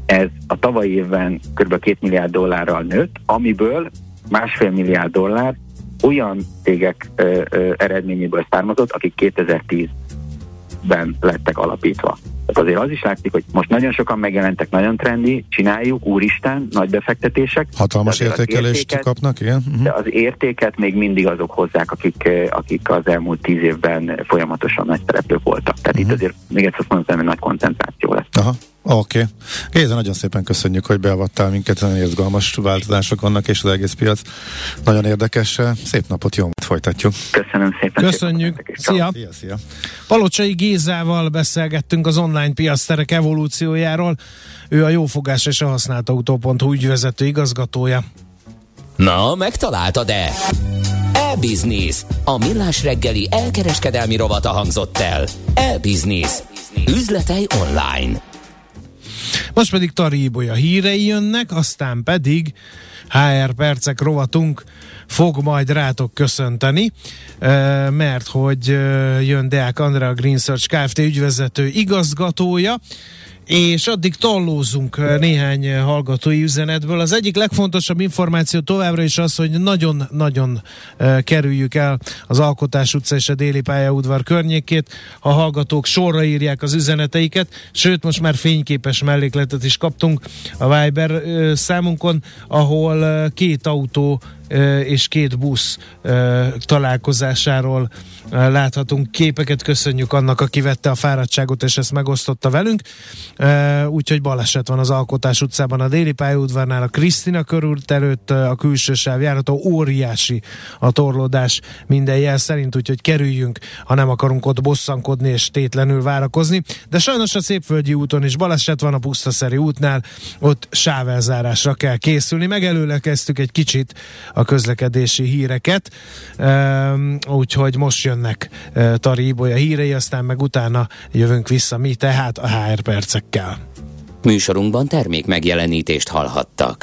ez a tavalyi évben kb. két milliárd dollárral nőtt, amiből másfél milliárd dollár olyan cégek ö, ö, eredményéből származott, akik kétezer-tíz évben lettek alapítva. Tehát azért az is látszik, hogy most nagyon sokan megjelentek, nagyon trendi, csináljuk, úristen, nagy befektetések. Hatalmas értékelést értéket, kapnak, igen. Uh-huh. De az értéket még mindig azok hozzák, akik, akik az elmúlt tíz évben folyamatosan nagy szereplők voltak. Tehát uh-huh. itt azért még egyszer azt mondom, hogy nagy koncentráció lesz. Aha. Oké. Okay. Géza, nagyon szépen köszönjük, hogy beavattál minket, nagyon izgalmas változások vannak, és az egész piac nagyon érdekes. Szép napot, jó, folytatjuk. Köszönöm szépen. Köszönjük. Szépen. Szia. Szia, szia. Palocsai Gézával beszélgettünk az online piacterek evolúciójáról. Ő a Jófogás és a használtautó.hu ügyvezető igazgatója. Na, megtaláltad de. E-Business. A Millás reggeli elkereskedelmi rovata hangzott el. E-Business. E-Business. Üzletei online. Most pedig Tari Ibolya hírei jönnek, aztán pedig há er percek rovatunk fog majd rátok köszönteni, mert hogy jön Deák Andrea, a Green Search Kft. Ügyvezető igazgatója, és addig tollózunk néhány hallgatói üzenetből. Az egyik legfontosabb információ továbbra is az, hogy nagyon-nagyon kerüljük el az Alkotás utca és a Déli pályaudvar környékét. A hallgatók sorra írják az üzeneteiket, sőt most már fényképes mellékletet is kaptunk a Viber számunkon, ahol két autó és két busz találkozásáról láthatunk képeket. Köszönjük annak, aki vette a fáradtságot és ezt megosztotta velünk. Úgyhogy baleset van az Alkotás utcában, a Déli pályaudvarnál, a Krisztina körút előtt, a külső sávjárható, óriási a torlódás minden jel szerint, úgyhogy kerüljünk, ha nem akarunk ott bosszankodni és tétlenül várakozni. De sajnos a Szépvölgyi úton is baleset van, a Pusztaszeri útnál, ott sávelzárásra kell készülni. Megelőlekeztük egy kicsit a közlekedési híreket, úgyhogy most jönnek Tari Ibolya hírei, aztán meg utána jövünk vissza mi, tehát a há er percekkel. Műsorunkban termék megjelenítést hallhattak.